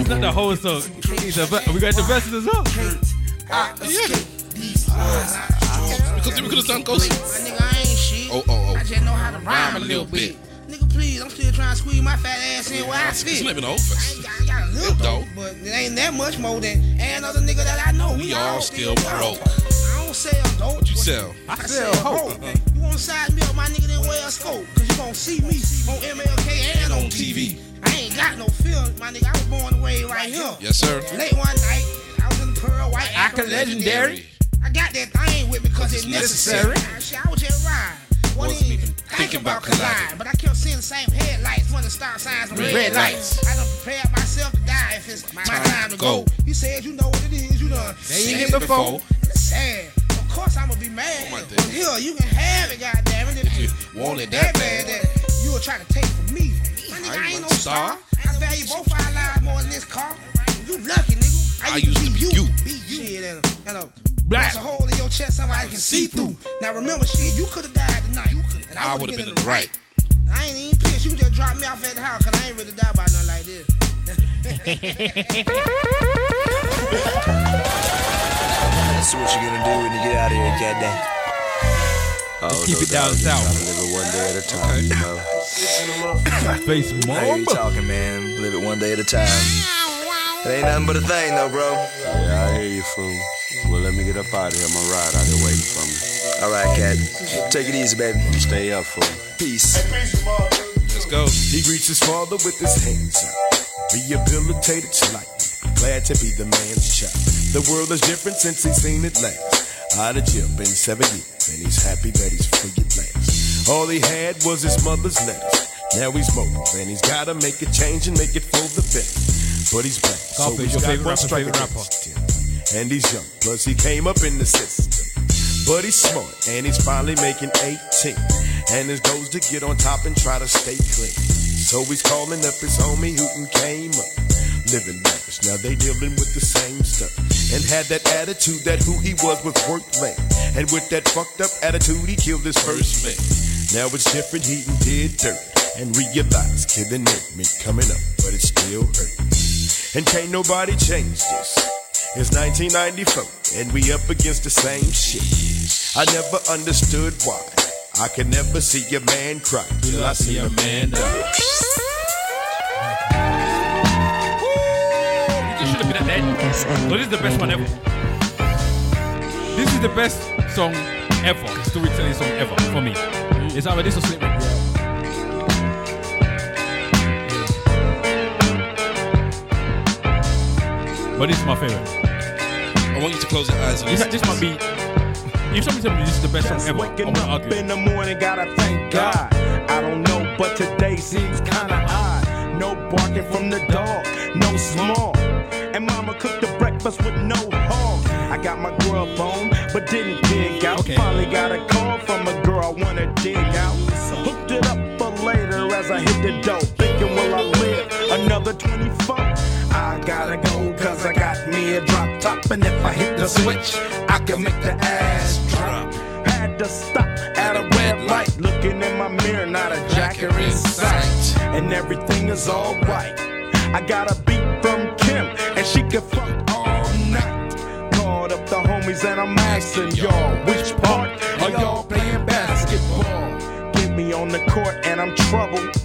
It's not the whole song. We got the verses as well. We could have done Ghostface. My nigga, I ain't shit. I just know how to rhyme a little bit. Nigga, please, I'm still trying to squeeze my fat ass in where I fit. It's not even over. I got a little though, but it ain't that much more than another nigga that I know. We all still broke. I don't sell dope. What you sell? I sell hope. You want to size me up, my nigga, then wear a scope. Gon' see me on MLK and on TV. I ain't got no feelings, my nigga. I was born away right here. Yes, sir. Late one night, I was in the Pearl White. Acting legendary. I got that thing with me because it's necessary. I was just riding. Wasn't even thinking about colliding. But I kept seeing the same headlights, one of the star signs, red lights. I done prepared myself to die if it's my time to go. You said you know what it is, you done seen it before. It's sad. Of course I'm gonna be mad. But here, you can have it, goddammit. If you want it that bad, that you will try to take from me. My nigga, I ain't no star. I value both our lives more than this car. You lucky, nigga. I used to be you. Be you. Shit, and that's a hole in your chest somebody can see through. Now remember, shit, you could have died tonight. And I would have been in the right. I ain't even pissed. You just dropped me off at the house because I ain't really died by nothing like this. That's what you're gonna do when you get out of here, goddamn. Just keep it down south. Trying to live it one day at a time, you know. Face mom. I hear you talking, man. Live it one day at a time. It ain't nothing but a thing, though, bro. Yeah, I hear you, fool. Well, let me get up out of here. My ride out here waiting for me. All right, cat. Take it easy, baby. Stay up, fool. Peace. Let's go. He greets his father with his hands up. Rehabilitated slightly. Glad to be the man's child. The world is different since he's seen it last. Out of jail, been 7 years, and he's happy that he's free at last. All he had was his mother's letters. Now he's mobile, and he's gotta make a change and make it for the best. But he's black, so he's got one strike against him. And he's young, plus he came up in the system. But he's smart, and he's finally making 18. And his goal's to get on top and try to stay clean. So he's calling up his homie Hooten came up. Living lavish, now they dealing with the same stuff. And had that attitude that who he was worthless. And with that fucked up attitude, he killed his first man. Now it's different, he did dirt. And realized killing it meant coming up, but it still hurt. And can't nobody change this. It's 1994, and we up against the same shit. I never understood why. I could never see a man cry till I see a man die. So this is the best one ever. This is the best song ever, storytelling song ever for me. It's either this or Slip Ring. But this is my favorite. I want you to close your eyes. This might be. If somebody tells me this is the best song ever, I'm gonna argue. In the morning, gotta thank God. I don't know, but today seems kinda odd. No barking from the dog, no small. And mama cooked the breakfast with no hog. I got my girl phone, but didn't dig out. Okay. Finally got a call from a girl I wanna dig out. Hooked it up for later as I hit the dope. Thinking, will I live another 24? I gotta go, cause I got me a drop top. And if I hit the switch, I can make the ass drop. Had to stop at a red light. Looking in my mirror, not a jacker in sight. And everything is alright. I got a beat from Kim, and she could fuck all night. Called up the homie homies and I'm asking y'all, which part are y'all playing basketball? Get me on the court and I'm troubled.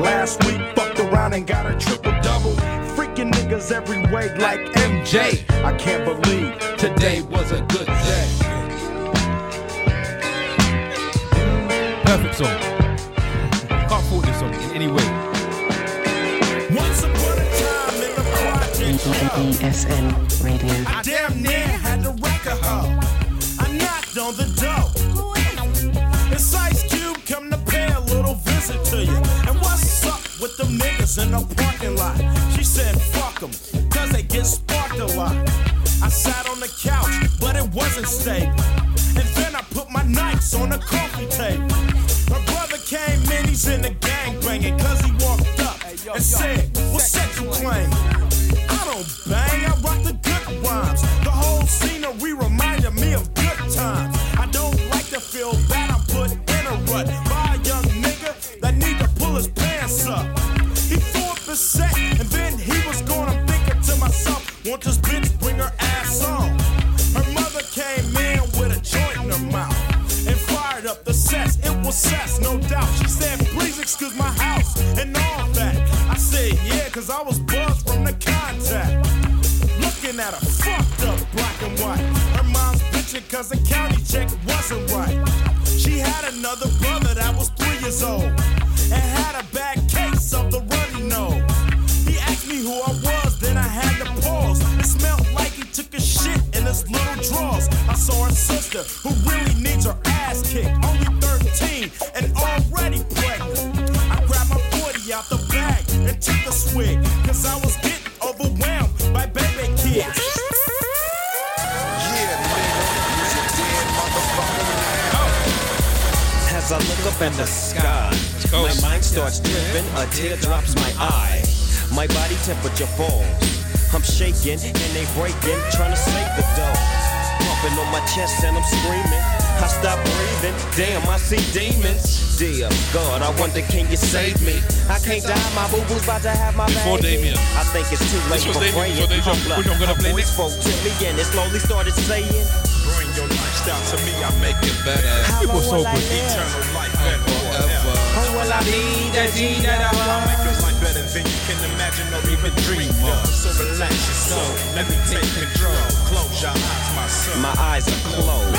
Last week fucked around and got a triple-double. Freaking niggas every way like MJ. I can't believe today was a good day. Perfect song. Can't fault this song in any way. Once upon a time in the project ESN Radio. I damn near had to wreck her. I knocked on the door. It's Ice Cube come to pay a little visit to you. And what's up with them niggas in the parking lot? She said fuck them, cause they get sparked a lot. I sat on the couch, but it wasn't stable. And then I put my knives on the coffee table. My brother came in, he's in the gang banging, cause he walked up and said, what's that you claim? I don't bang, I rock the good rhymes. The whole scenery reminded me of good times. I don't like to feel bad, I'm put in a rut by a young nigga that need to pull his pants up. He threw up his set, and then he was gone. I'm thinking to myself, won't this bitch bring her ass on? Her mother came in with a joint in her mouth and fired up the sets. It was sets, no doubt. She said, please excuse my house and all that. I said, yeah, cause I was buzzed from the contact. Looking at her fucked up black and white. Her mom's bitching cause the county check wasn't right. She had another brother that was 3 years old and had a bad case of the runny nose. He asked me who I was, then I had to pause. It smelled like he took a shit in his little drawers. I saw her sister who really needs her ass kicked. Only 13 and already pregnant. I grabbed my 40 out the bag and took a swig, cause I was getting overwhelmed by baby kids. As I look up at the sky, my mind starts dripping, a tear drops my eye. My body temperature falls, I'm shaking and they breaking, trying to save the dough. Pumping on my chest and I'm screaming, I stop breathing, damn I see demons. Dear God, I wonder can you save me? I can't die, my boo-boo's about to have my before baby. Damien. I think it's too late for praying. Her voice spoke to me and it slowly started saying, bring your lifestyle to me, I make it better. It was so good. Eternal life and forever. Who will I be? The G that I love. Make your life better than you can imagine or even dream of. So relax your soul. Let me take control. Close your eyes, my son. My eyes are closed.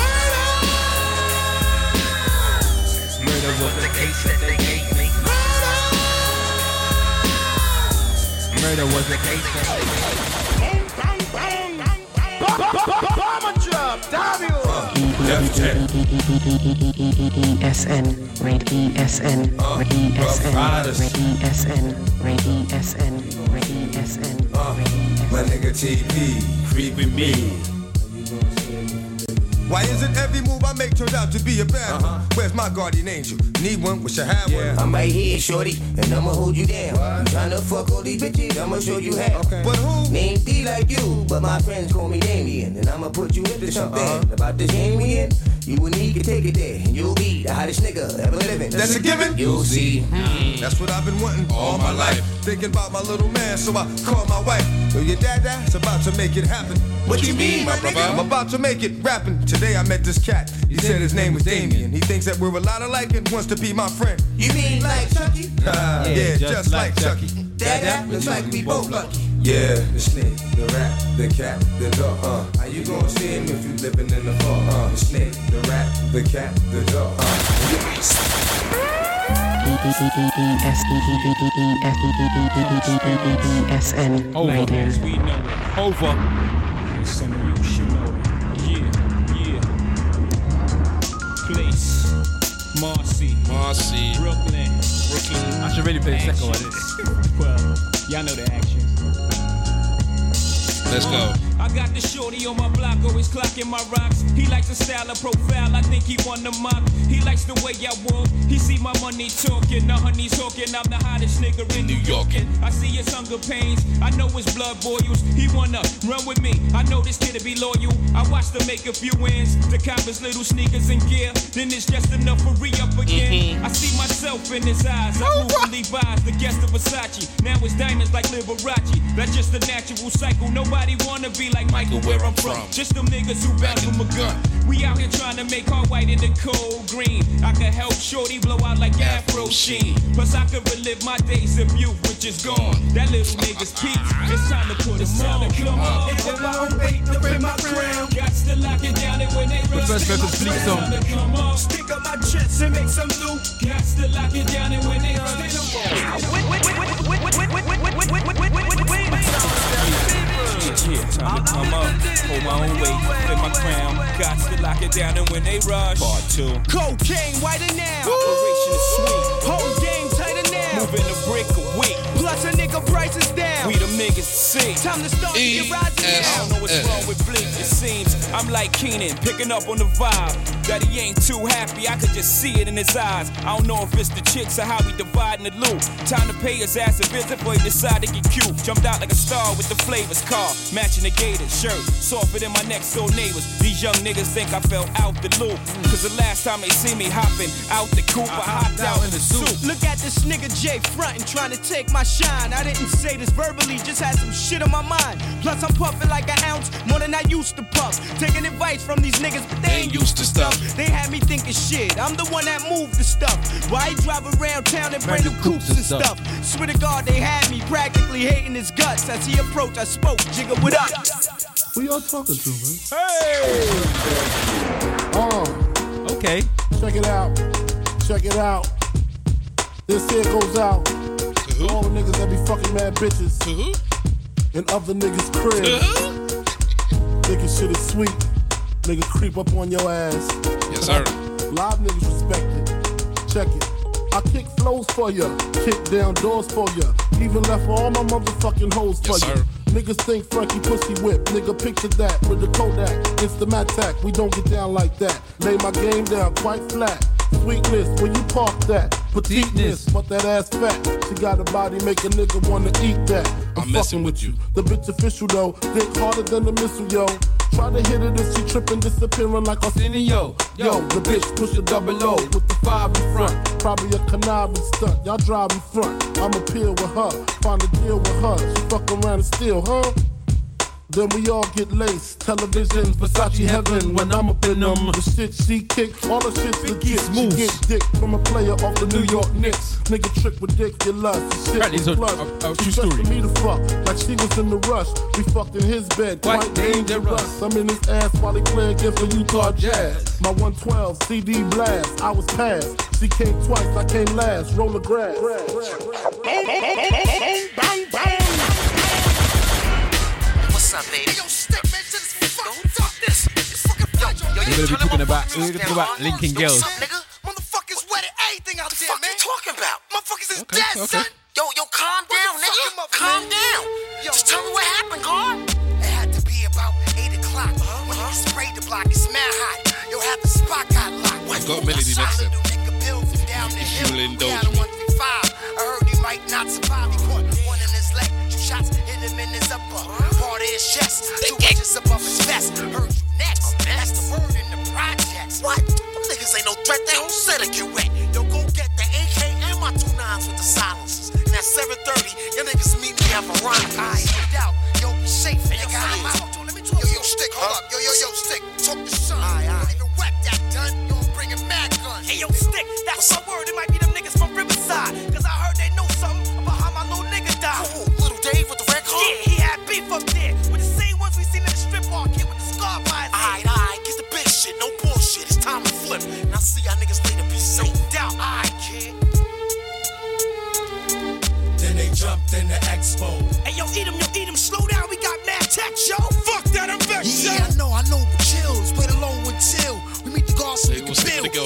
Murder! Murder was the case that they gave me. Murder! Murder was the case that they gave me. Bomber drop, Daniel. ESN, Red ESN, Red ESN, ESN, Red ESN, Red ESN. My nigga TP, creeping me. Why is it every move I make turns out to be a bad one? Where's my guardian angel? Need one, wish I had one. I'm right here, shorty, and I'ma hold you down. I'm tryna fuck all these bitches, I'ma show you how. Okay. But who? Name D like you, but my friends call me Damien. And I'ma put you into something about this Damien. You and he can take it there, and you'll be the hottest nigga ever living. That's a given. You'll see. That's what I've been wanting all my life. Thinking about my little man, so I call my wife. So your dada's about to make it happen. What you mean, my nigga? I'm about to make it rapping. Today I met this cat. He said his name was Damien. He thinks that we're a lot alike and wants to be my friend. You mean like Chucky? Yeah, just like Chucky. Dada looks like we both lucky. Yeah, the snake, the rat, the cat, the dog, How you gonna see him if you living in the fall, The snake, the rat, the cat, the dog, ESN Radio. We know it. Over. Some of you should know it. Yeah. Place. Marcy. Brooklyn. I should really play the second one of this. Well, y'all know the action. Let's go. I got the shorty on my block, always clocking my rocks. He likes the style of profile, I think he won the mock. He likes the way I walk, he see my money talking. The honey's talking, I'm the hottest nigga in New York. I see his hunger pains, I know his blood boils. He wanna run with me, I know this kid'll be loyal. I watched him make a few wins, the coppers little sneakers and gear. Then it's just enough for re-up again. I see myself in his eyes, I move from Levi's, the guest of Versace. Now it's diamonds like Liberace, that's just a natural cycle. Nobody wanna be like Michael where I'm from. Just them niggas who battle my gun. We out here trying to make hard white in the cold green. I could help shorty blow out like Afro Sheen. Plus I could relive my days of youth, which is gone. That little nigga's peeps, it's time to put a song. Come on, it's about to wait to bring my crown. Got to lock it down and when they rest in my crown. Stick up my chest and make some loot. Got to lock it down and when they rest in. Yeah, time to come up, hold my own weight, flip my crown, got to lock it down and when they rush, part two, cocaine whiter now, operation is sweet, whole game tighter now, moving a brick a week, plus a nigga price is down, we the niggas sick, time to start your ride now, I don't know what's wrong with Blink, it seems, I'm like Keenan, picking up on the vibe, that he ain't too happy, I could just see it in his eyes. I don't know if it's the chicks or how we dividing the loot. Time to pay his ass a visit before he decide to get cute. Jumped out like a star with the flavors car, matching the gator shirt, softer than my next door neighbors. These young niggas think I fell out the loop, cause the last time they see me hopping out the coupe, I hopped out in the soup. Look at this nigga Jay frontin', trying to take my shine. I didn't say this verbally, just had some shit on my mind. Plus I'm puffing like an ounce, more than I used to puff. Taking advice from these niggas, but they ain't used to stuff. They had me thinking shit, I'm the one that moved the stuff. Why he drive around town and brand new coupes and stuff. Swear to God they had me practically hating his guts. As he approached I spoke, jigger with up. Who y'all talking to, man? Hey! Okay. Check it out, check it out. This here goes out to all the niggas that be fucking mad bitches and other niggas' cribs. Thinking shit is sweet. Nigga creep up on your ass. Yes, sir. Live niggas respect it. Check it. I kick flows for ya, kick down doors for ya, even left all my motherfucking hoes for ya. Niggas think Frankie pussy whip. Nigga picture that with the Kodak. It's the Mattack. We don't get down like that. Lay my game down quite flat. Sweetness, when you park that. Petiteness, but that ass fat. She got a body, make a nigga wanna eat that. I'm messing with you. The bitch official though, dick harder than the missile, yo. Try to hit it if she trippin', disappearing like Arsenio. Yo, the bitch push a double O with the 5 in front. Probably a conniving stunt, y'all drive in front. I'ma peel with her, find a deal with her. She fuck around and steal, huh? Then we all get laced. Televisions, Versace heaven when I'm up in them. The shit she kick, all the shit's legit. She get dick from a player off the New York Knicks. Nigga trick ridiculous. The shit was blood. She dressed for me to fuck like she was in the rush. We fucked in his bed, quite dangerous. I'm in his ass while he play against the Utah Jazz. My 112 CD blast, I was passed. She came twice, I came last. Roll the grass. Bang, bang. Up, baby. Yo, stick man to this fucked up this. It's fucking fudge. We're gonna be talking about Lincoln Girls. Motherfuckers wetted everything out there, man. What you talking about? Motherfuckers is dead, son. Yo, calm down, nigga. Calm down. Just tell me what happened, Carl. It had to be about 8 o'clock. When I sprayed the block, it's mad hot. Yo, half the spot got locked. What's got Melody next to him? She'll indulge me. I heard he might not survive. He caught one in his leg. Two shots hit him in his upper. His chest, 2 inches above his vest. Heard you next, that's the word in the projects. What? Them niggas ain't no threat, they don't set a Q-Rat. Yo, go get the AK and my 2 9s with the silences. And at 7:30, your niggas meet me at Verona. I ain't out, yo, be safe, nigga. Let me talk. Yo, stick, hold up. Yo, stick, talk to son. Aye. Even whack that gun, yo, bring a mad gun. Hey, yo, stick, that's my word. It might be them niggas from Riverside. Cause I heard they know something about how my little nigga died. Cool. Little Dave with the red car? Yeah, he had beef up there. Alright, get the big shit, no bullshit, it's time to flip. And I'll see y'all niggas later, be safe. No doubt, alright, kid. Then they jumped in the expo. Hey, yo, eat them, slow down, we got mad tech, yo. Fuck that, I'm back, yo. Yeah, I know, but chills, wait alone with Till. We meet the guards so we can build,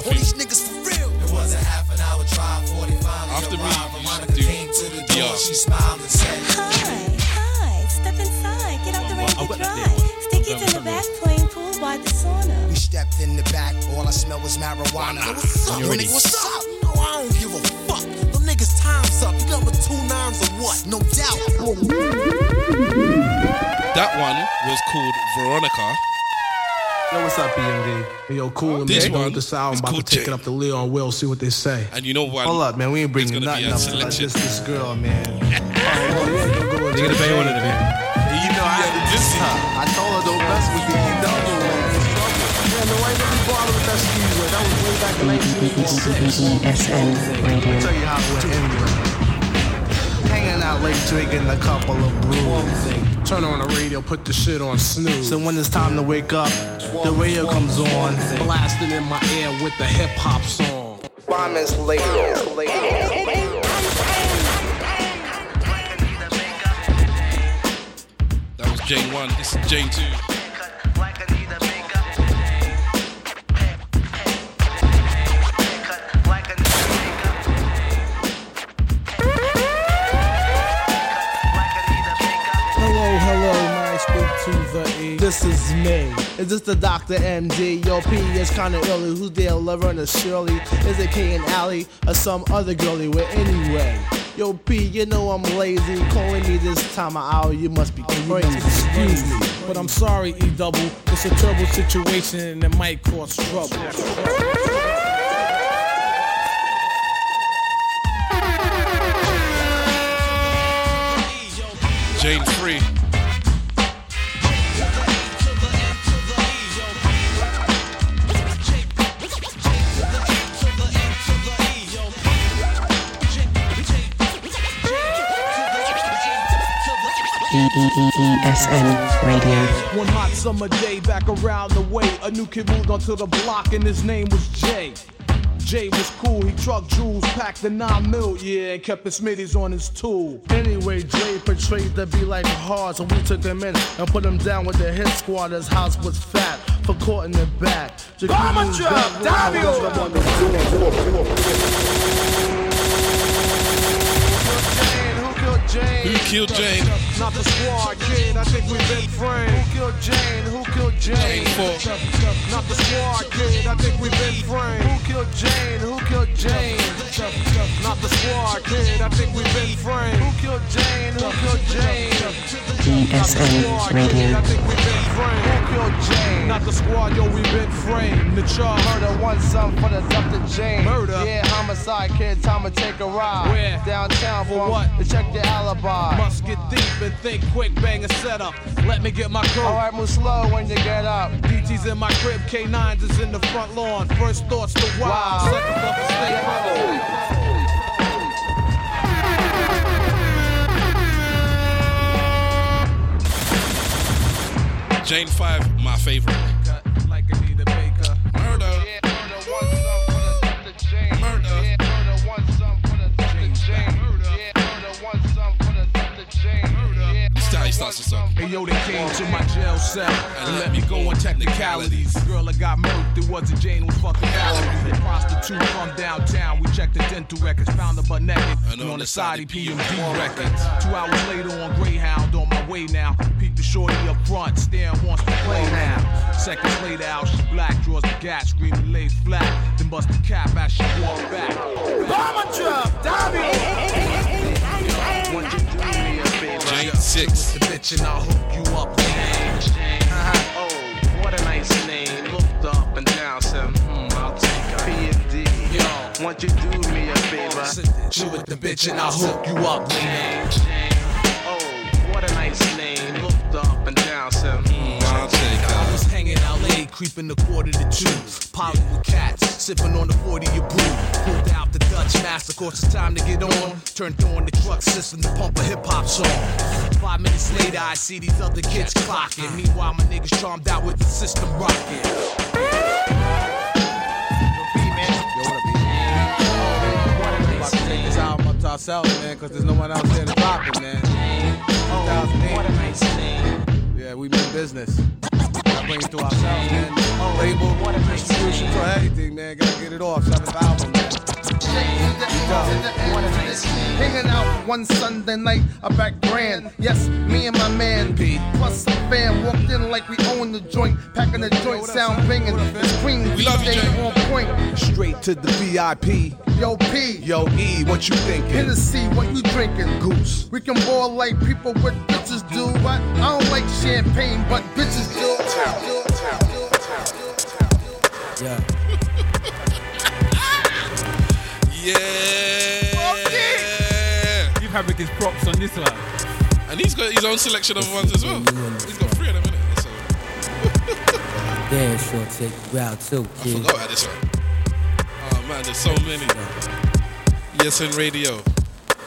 all these niggas for real. It was a half an hour drive, 45 after me, Monica came to the door, she smiled and said, Hi, step inside, get out the rain to dry. It's in the back playing pool by the sauna. We stepped in the back, all I smell was marijuana. Yo, what's up, nigga? What's up? No, I don't give a fuck. Them niggas' time's up. You done with 2 9s or what? No doubt. That one was called Veronica. Yo, what's up, BMD? Hey, yo, cool. This man, one the sound is about cool to take it up to Leon Will, see what they say. And you know what? Hold up, man. We ain't bringing nothing up like this girl, man. They're going to pay one of them, man. You know, I told her ESN Radio. I'll tell you how it went. Hanging out late, drinking a couple of brews. Turn on the radio, put the shit on snooze. So when it's time to wake up, the radio comes on, blasting in my ear with the hip hop song. Bombers later. J1, this is J2. Hello, man, speak to the E. This is me. Is this the Dr. MD? Yo, P is kinda early. Who's there, Lover and a Shirley? Is it K and Allie or some other girlie? Well, anyway. Yo, P, you know I'm lazy. Calling me this time of hour, you must be crazy. Excuse me, but I'm sorry, E-double. It's a terrible situation and it might cause trouble. James Free. ESN Radio. One hot summer day back around the way, a new kid moved onto the block and his name was Jay. Jay was cool, he trucked jewels, packed the 9 mil, yeah, and kept his middies on his tool. Anyway, Jay portrayed to be like hard, so we took him in and put him down with the hit squad. His house was fat for caught in the back. Bomber truck, Davio! Jane. Who killed Jane? Not the squad, kid. I think we've been framed. Who killed Jane? Who killed Jane? Not the squad, kid. I think we've been framed. Who killed Jane? Who killed Jane? Not the squad, kid. I think we've been framed. Who killed Jane? Who killed Jane? ESN Radio. I think we've been framed. Who killed Jane? Not the squad, yo. We've been framed. The charge. Murder one son for the Dr. Jane. Murder. Yeah, homicide, kid. Time to take a ride. Where? Downtown for what? To check the alibi. Must get deep and think quick, bang a setup. Let me get my crew. Alright, move slow when you get up. DT's in my crib, K9's is in the front lawn. First thoughts to wild, wow. Second thought to stay hollow. Jane 5, my favorite. Like Anita Baker. Murder. Yeah, murder one sum for the Jane. Murder. Yeah, murder one sum for the Jane. Hey yo, they came to my jail cell and let me go on technicalities. Girl, I got murked, it wasn't Jane, it was fucking Valerie. Prostitute from downtown, we checked the dental records, found her butt naked, and on the side, PMD records. 2 hours later on Greyhound, on my way now. Peep the shorty up front, staring wants to play now. Seconds later, out she black, draws the gas, screaming lays flat, then bust the cap as she walk back. Bomber truck, Dobby! 8-6. The bitch and I'll hook you up. Uh-huh. Oh, what a nice name. Looked up and down, said, I'll take her. P&D. Yo, won't you do me a favor? Sit with the bitch and I'll hook you up. Oh, what a nice name. Looked up and down, said, I'll take her. I was hanging out late, creeping the 1:45. Polly with cats, sipping on the 40 you brew. Pulled out the Dutch master, course it's time to get on. Turned on the truck system to pump a hip-hop song. 5 minutes later, I see these other kids clocking. Meanwhile, my niggas charmed out with the system rocking. Ourselves, man, cause there's no one out there to pop it, man. Oh, what a nice name. Yeah, we mean business. Gotta bring it to ourselves, man. Oh, label, distribution for everything, man. Gotta get it off. 7th album, man. Hanging out one Sunday night, a back grand. Yes, me and my man B. Plus a fan walked in like we own the joint, packing the joint, sound banging. Queen DJ on point. Straight to the VIP. Yo P, yo E, what you thinking? Hennessy, what you drinking? Goose. We can ball like people with bitches do. What? I don't like champagne, but bitches do. Yeah. Yeah. You've had his props on this one. And he's got his own selection of ones as well. He's got 3 of them, innit? So. Damn, sure take round 2, kid. I forgot about this one. mind. There's so many. ESN Radio.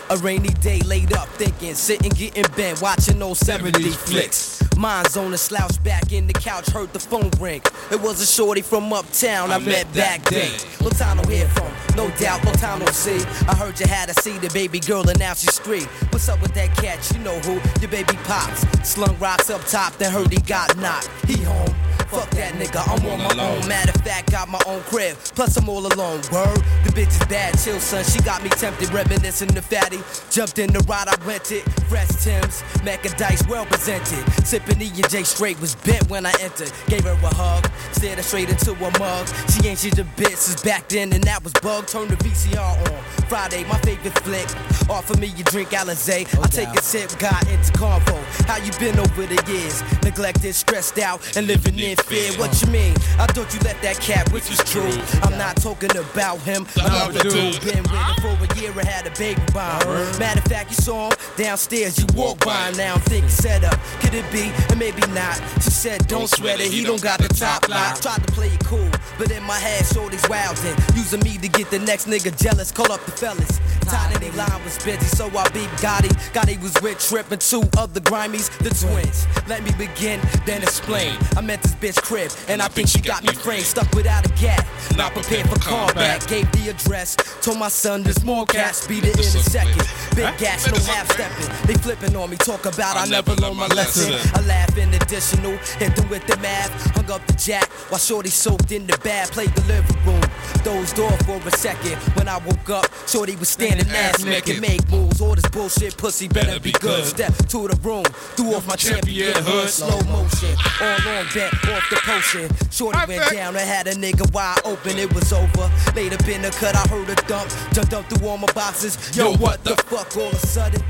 A rainy day laid up thinking, sitting getting bent, watching old 70s flicks. Mind's on the slouch back in the couch, heard the phone ring. It was a shorty from uptown I met back then. Lotano here from, no doubt, Lotano C. I heard you had to see the baby girl and now she's street. What's up with that cat, you know who, your baby pops. Slung rocks up top, then heard he got knocked. He home. Fuck that nigga, I'm on my own. Matter of fact, got my own crib, plus I'm all alone. Word, the bitch is bad, chill son, she got me tempted. Reminiscing the fatty, jumped in the ride I rented. Fresh Tim's, Mac and Dice, well presented. Sipping E and J straight, was bent when I entered. Gave her a hug, stared her straight into her mug. She ain't shit a bitch since back then, and that was bug. Turned the VCR on, Friday, my favorite flick. Offer me your drink, Alizé, I take a sip, got into convo. How you been over the years? Neglected, stressed out, and living in fear. What you mean? I thought you let that cat, which is true. I'm not talking about him, about the dude. Been waiting for a year and had a baby by him. Matter of fact, you saw him downstairs, you walk by him. Now I'm thinking set up, could it be, and maybe not. She said don't sweat it, he don't got the top lock. Tried to play it cool, but in my head shorty's wildin', using me to get the next nigga jealous. Call up the fellas, tired of they line was busy, so I beat Gotti. Gotti was with Tripp and two other grimies, the twins. Let me begin, then explain. I met this bitch crib, and I think she got me framed. Stuck without a gap, not prepared for combat. Gave the address, told my son there's more cats, beat it in a second. Big gas, no half stepping. They flipping on me, talk about I never learned my lesson. I laugh in additional, hit them with the math. Hung up the jack while shorty soaked in the bath. Played the living room, dozed off for a second. When I woke up, shorty was standing ass naked. Make moves, all this bullshit pussy better be good. Step to the room, threw off my champion hood. Slow motion, all on deck, off the potion. Shorty went down and had a nigga wide open. It was over. Later been a cut, I heard a thump. Jumped up through all my boxes. Yo, what the fuck? All of a sudden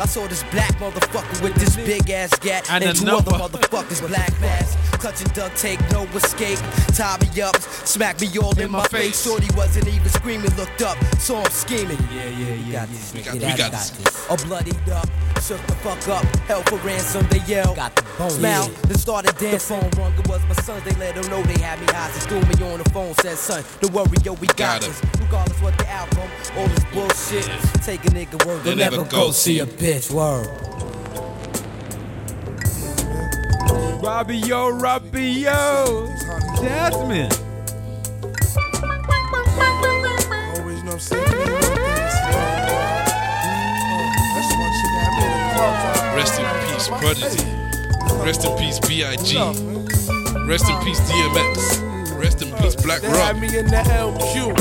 I saw this black motherfucker with this big ass gat and two other motherfuckers. Black mask, clutching duct tape, no escape. Tie me up, smack me all in my face. Shorty wasn't even screaming, looked up, saw him scheming. Yeah, we got this. I bloodied up, shook the fuck up, held for ransom, they yelled, got the bone. Smiled, then started dancing. The phone rung, it was my son, they let him know they had me hostage. Threw me on the phone, said son, don't worry, yo, we got this. Regardless what the outcome, all this bullshit. Take a nigga word, they'll never go see a bitch, word. Robbie yo, Jasmine. Always know I'm saying. Rest in peace, Prodigy. Rest in peace, B.I.G. Rest in peace, DMX. Rest in peace, Black Rob. They had me in the LQ.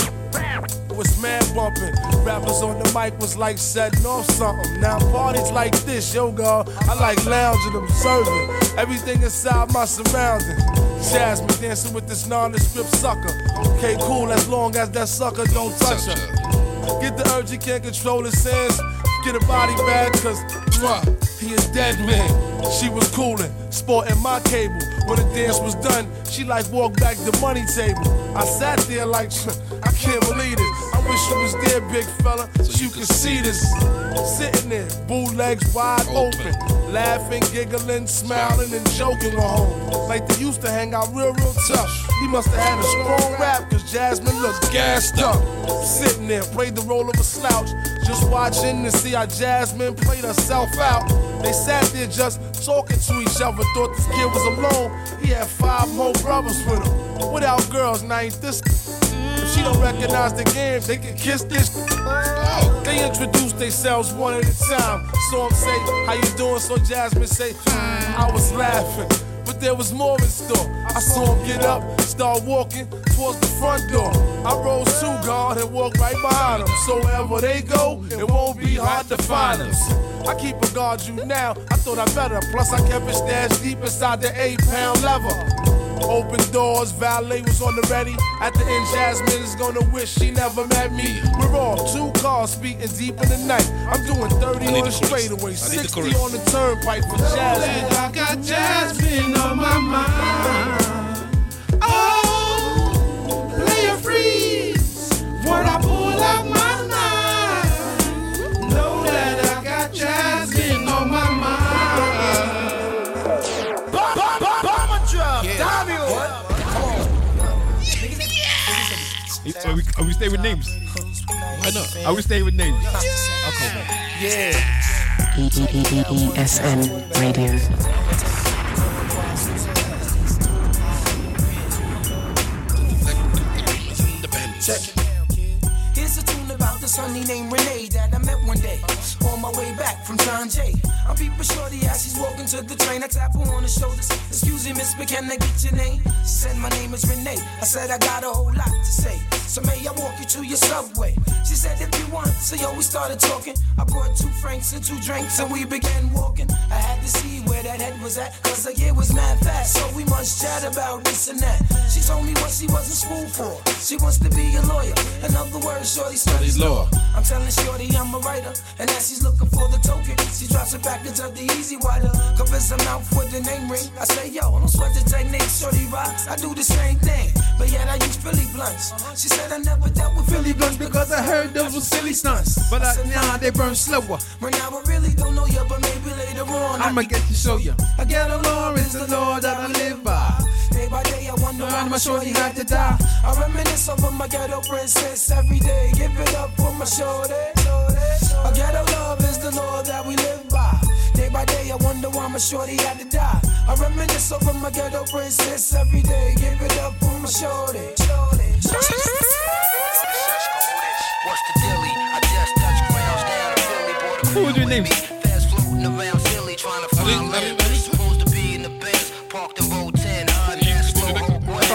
Was man bumping, rappers on the mic was like setting off something. Now parties like this, yo girl, I like lounging, observing everything inside my surroundings. Jasmine dancing with this nondescript sucker. Okay, cool, as long as that sucker don't touch her. Get the urge, you can't control his hands. Get a body bag, cause he a dead man. She was coolin', sporting my cable. When the dance was done, she like walked back the money table. I sat there like, I can't believe this. I wish you was there, big fella, so you could see this. Sitting there, bootlegs wide open. Laughing, giggling, smiling, and joking on home. Like they used to hang out real tough. He must have had a strong rap, cause Jasmine looks gassed up. Sitting there, played the role of a slouch. Just watching to see how Jasmine played herself out. They sat there just talking to each other, thought this kid was alone. He had five more brothers with him. Without girls, now ain't this. If she don't recognize the game, they can kiss this. They introduce themselves one at a time. So I'm say, how you doing? So Jasmine say, I was laughing, but there was more in store. I saw him get up, start walking towards the front door. I rose to guard and walked right behind him. So wherever they go, it won't be hard to find us. I keep a guard you now, I thought I better. Plus I kept it stashed deep inside the 8-pound leather. Open doors, valet was on the ready. At the end, Jasmine is gonna wish she never met me. We're off, 2 cars speeding deep in the night. I'm doing 30 on the straightaway, 60 on the turnpike for Jasmine. I got Jasmine on my mind. Oh, player freeze, when I pull out my So are we staying with names? Why not? Are we staying with names? Yeah. Okay, man. Yeah. ESN Radio. Check. Here's a tune about this honey named Renee that I met one day on my way back from John Jay. I peep a shorty as she's walking to the train. I tap her on the shoulders. Excuse me, miss, but can I get your name? She said, my name is Renee. I said, I got a whole lot to say, so may I walk you to your subway? She said, if you want. So yo, we started talking. I brought 2 francs and 2 drinks and we began walking. I had to see where that head was at, cause like it was mad fast. So we must chat about this and that. She told me what she was in school for. She wants to be a lawyer. In other words, shorty studies law. I'm telling shorty I'm a writer, and as she's looking for the token, she drops a package of the easy water. Covers her mouth with the name ring. I say, yo, I don't sweat the technique, shorty rocks. I do the same thing, but yet I use Philly blunts. She said I never dealt with Philly blunts because I heard those were silly stunts. But now they burn slower. Right now I really don't know you, but maybe later on I'ma get to show you. I get along, it's the law that I live by. Day by day I wonder why my shorty had to die. I reminisce over my ghetto princess every day. Give it up for my shorty. A ghetto love is the law that we live by. Day by day I wonder why my shorty had to die. I reminisce over my ghetto princess every day. Give it up for my shorty. What's the dilly? I just touched grounds down in Philly. What was your name? Fast floating around Philly trying to find land. Supposed to be in the base, parked in row 10.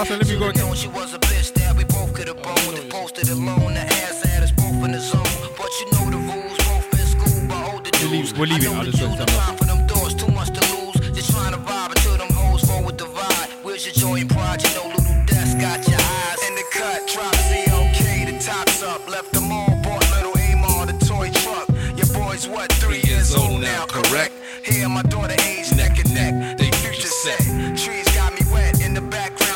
Let me go again. She was a bitch that we both could have boned and posted alone. The ass had us both in the zone. But you know the rules, both in school by older dudes. We're leaving. I'll just go for them doors, too much to lose. Just trying to vibe until them hoes fall with the vibe. Where's your joy and pride? You know little desk got your eyes in the cut. Drop Z, okay, the top's up. Left them all, bought little Amar, the toy truck. Your boy's what, 3 years old now, correct? Here my daughter age neck and neck. They future set. Trees got me wet in the background.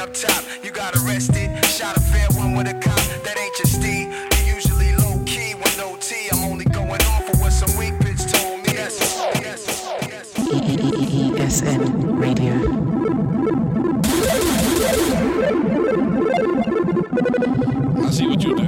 Up top, you got arrested, shot a fair one with a cop, that ain't your steed. You usually low key with no tea. I'm only going on for what some weak bitch told me. Yes. ESN Radio. I see what you do.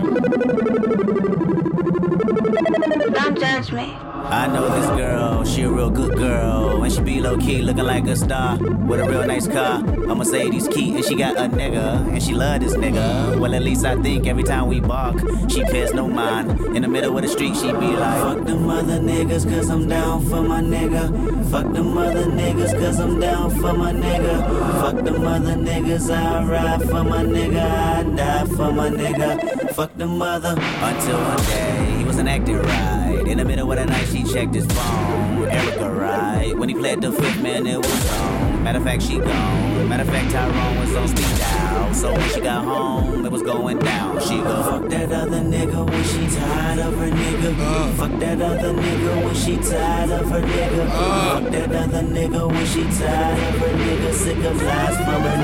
Don't judge me. I know this girl, she a real good girl. And she be low-key, looking like a star. With a real nice car, a Mercedes key. And she got a nigga, and she love this nigga. Well, at least I think every time we bark, she pays no mind. In the middle of the street, she be like, fuck them other niggas, cause I'm down for my nigga. Fuck them other niggas, cause I'm down for my nigga. Fuck them other niggas, I ride for my nigga. I die for my nigga. Fuck the mother. Until one day, he wasn't acting right. In the middle of the night, she checked his phone. Erica, right? When he played the fifth, man, it was on. Matter of fact, she gone. Matter of fact, Tyrone was on speed dial. So when she got home, it was going down. She go, fuck that other nigga when she tired of her nigga. Fuck that other nigga when she tired of her nigga. Fuck that other nigga when she tired of her nigga. Sick of lies from her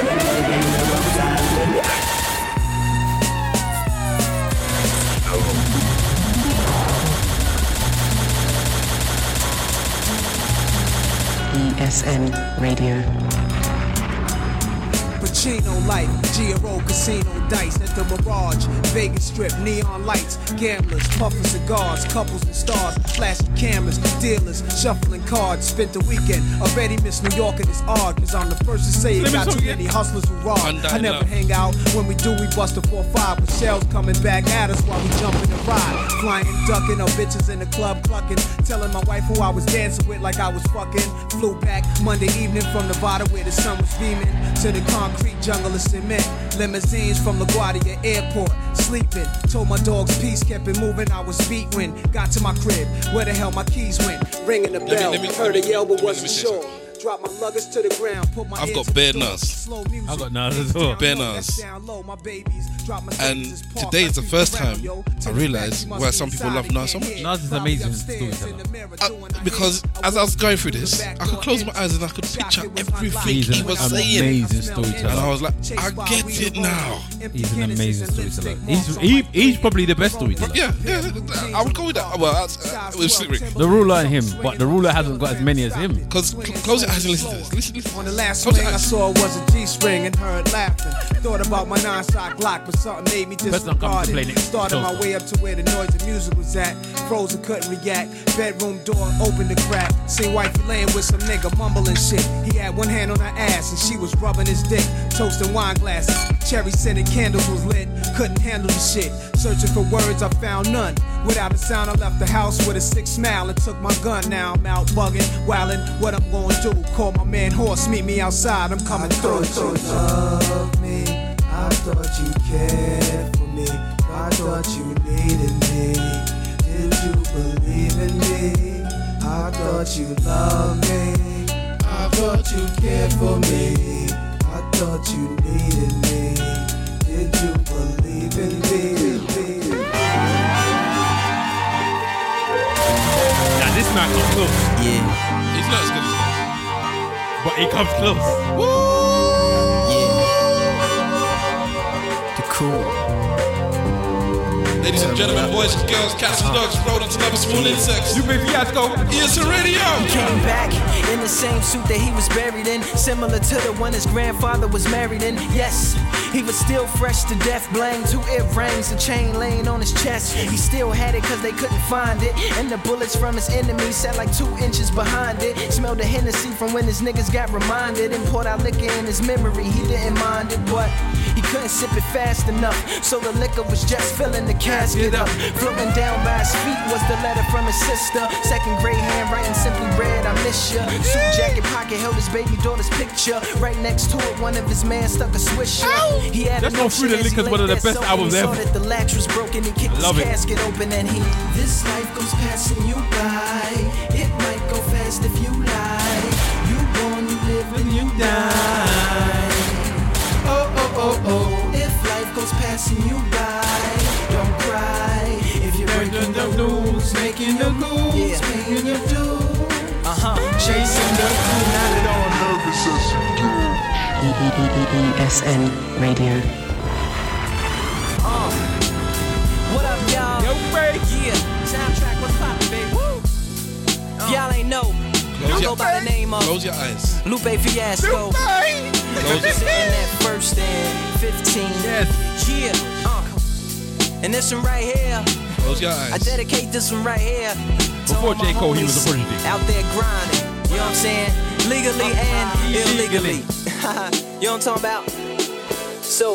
nigga. ESN Radio. Pacino Light, G.R.O. Casino Dice at the Mirage, Vegas Strip, neon lights, gamblers, puffing cigars, couples and stars, flashing cameras, dealers, shuffling cards. Spent the weekend, already miss New York and it's odd, cause I'm the first to say it got too many hustlers who rob. I never hang out, when we do we bust a 4-5 with shells coming back at us while we jumping and ride. Flying, ducking, our bitches in the club clucking, telling my wife who I was dancing with like I was fucking. Flew back Monday evening from Nevada where the sun was beaming, to the concrete jungle of cement, limousines from LaGuardia Airport, sleeping. Told my dogs peace, kept it moving. I was beat when got to my crib. Where the hell my keys went? Ringing the bell. Heard a yell, but wasn't sure. Drop my luggage to the ground. Put my I've got bare Nas. I've got Nas as well. Bare Nas. And today is the first time I realized why some people love Nas so much. Nas is amazing. Because as I was going through this, I could close my eyes and I could picture everything he was saying. Amazing storyteller. And I was like, I get it now. He's an amazing storyteller. He's probably the best storyteller. But yeah, I would go with that. Well, with Slick Rick. The ruler and him, but the ruler hasn't got as many as him. Because close it. guys listen to this. Listen. On the last swing I saw was a G-string and heard laughing. Thought about my 9-shot Glock, but something made me disregard it. Started my way up to where the noise and music was at. Frozen, couldn't react. Bedroom door opened the crack. Seen wifey laying with some nigga mumbling shit. He had one hand on her ass and she was rubbing his dick. Toast and wine glasses, cherry-scented candles was lit. Couldn't handle the shit. Searching for words, I found none. Without a sound, I left the house with a sick smile and took my gun. Now I'm out bugging, wildin'. What I'm gonna do? Call my man Horse, meet me outside. I'm coming through. I thought you loved me. I thought you cared for me. I thought you needed me. Did you believe in me? I thought you loved me. I thought you cared for me. I thought you needed me. Did you believe in me? Now this man comes close. Yeah. It's not as good as this. But it comes close. Woo! Yeah. The cool. Ladies and gentlemen, boys and girls, cats and dogs, rodents, and other small insects. Lupe Fiasco, ESN Radio. He came back in the same suit that he was buried in, similar to the one his grandfather was married in. Yes, he was still fresh to death, blamed 2 earrings, a chain laying on his chest. He still had it cause they couldn't find it, and the bullets from his enemies sat like 2 inches behind it. Smelled the Hennessy from when his niggas got reminded and poured out liquor in his memory. He didn't mind it, but he couldn't sip it fast enough, so the liquor was just filling the casket up. Floating down by his feet was the letter from his sister, second grade handwriting, simply read, I miss ya. Suit jacket pocket held his baby daughter's picture. Right next to it, one of his men stuck a swisher. He had that's no free to lick, one of the best albums ever. The latch was broken, he kicked his casket open and he. This life goes passing you by. It might go fast if you lie. You born, you live, and you die. Oh, oh, oh, oh. If life goes passing you by, don't cry. If you're breaking the rules, making the rules, paying your dues. Chasing the cool, not at all nervous as you do. ESN Radio. What up, y'all? Yo, Ray. Yeah, soundtrack, what's poppin', baby? Woo. Y'all ain't know. I go by the name of Close Your Eyes. Lupe Fiasco. Lupe. Sitting at first and 15. Yes. Yeah. And this one right here. Close Your Eyes. I dedicate this one right here. Before J. Cole, he was a Prodigy. Out there grinding, you know what I'm saying? Legally and illegally. You know what I'm talking about? So,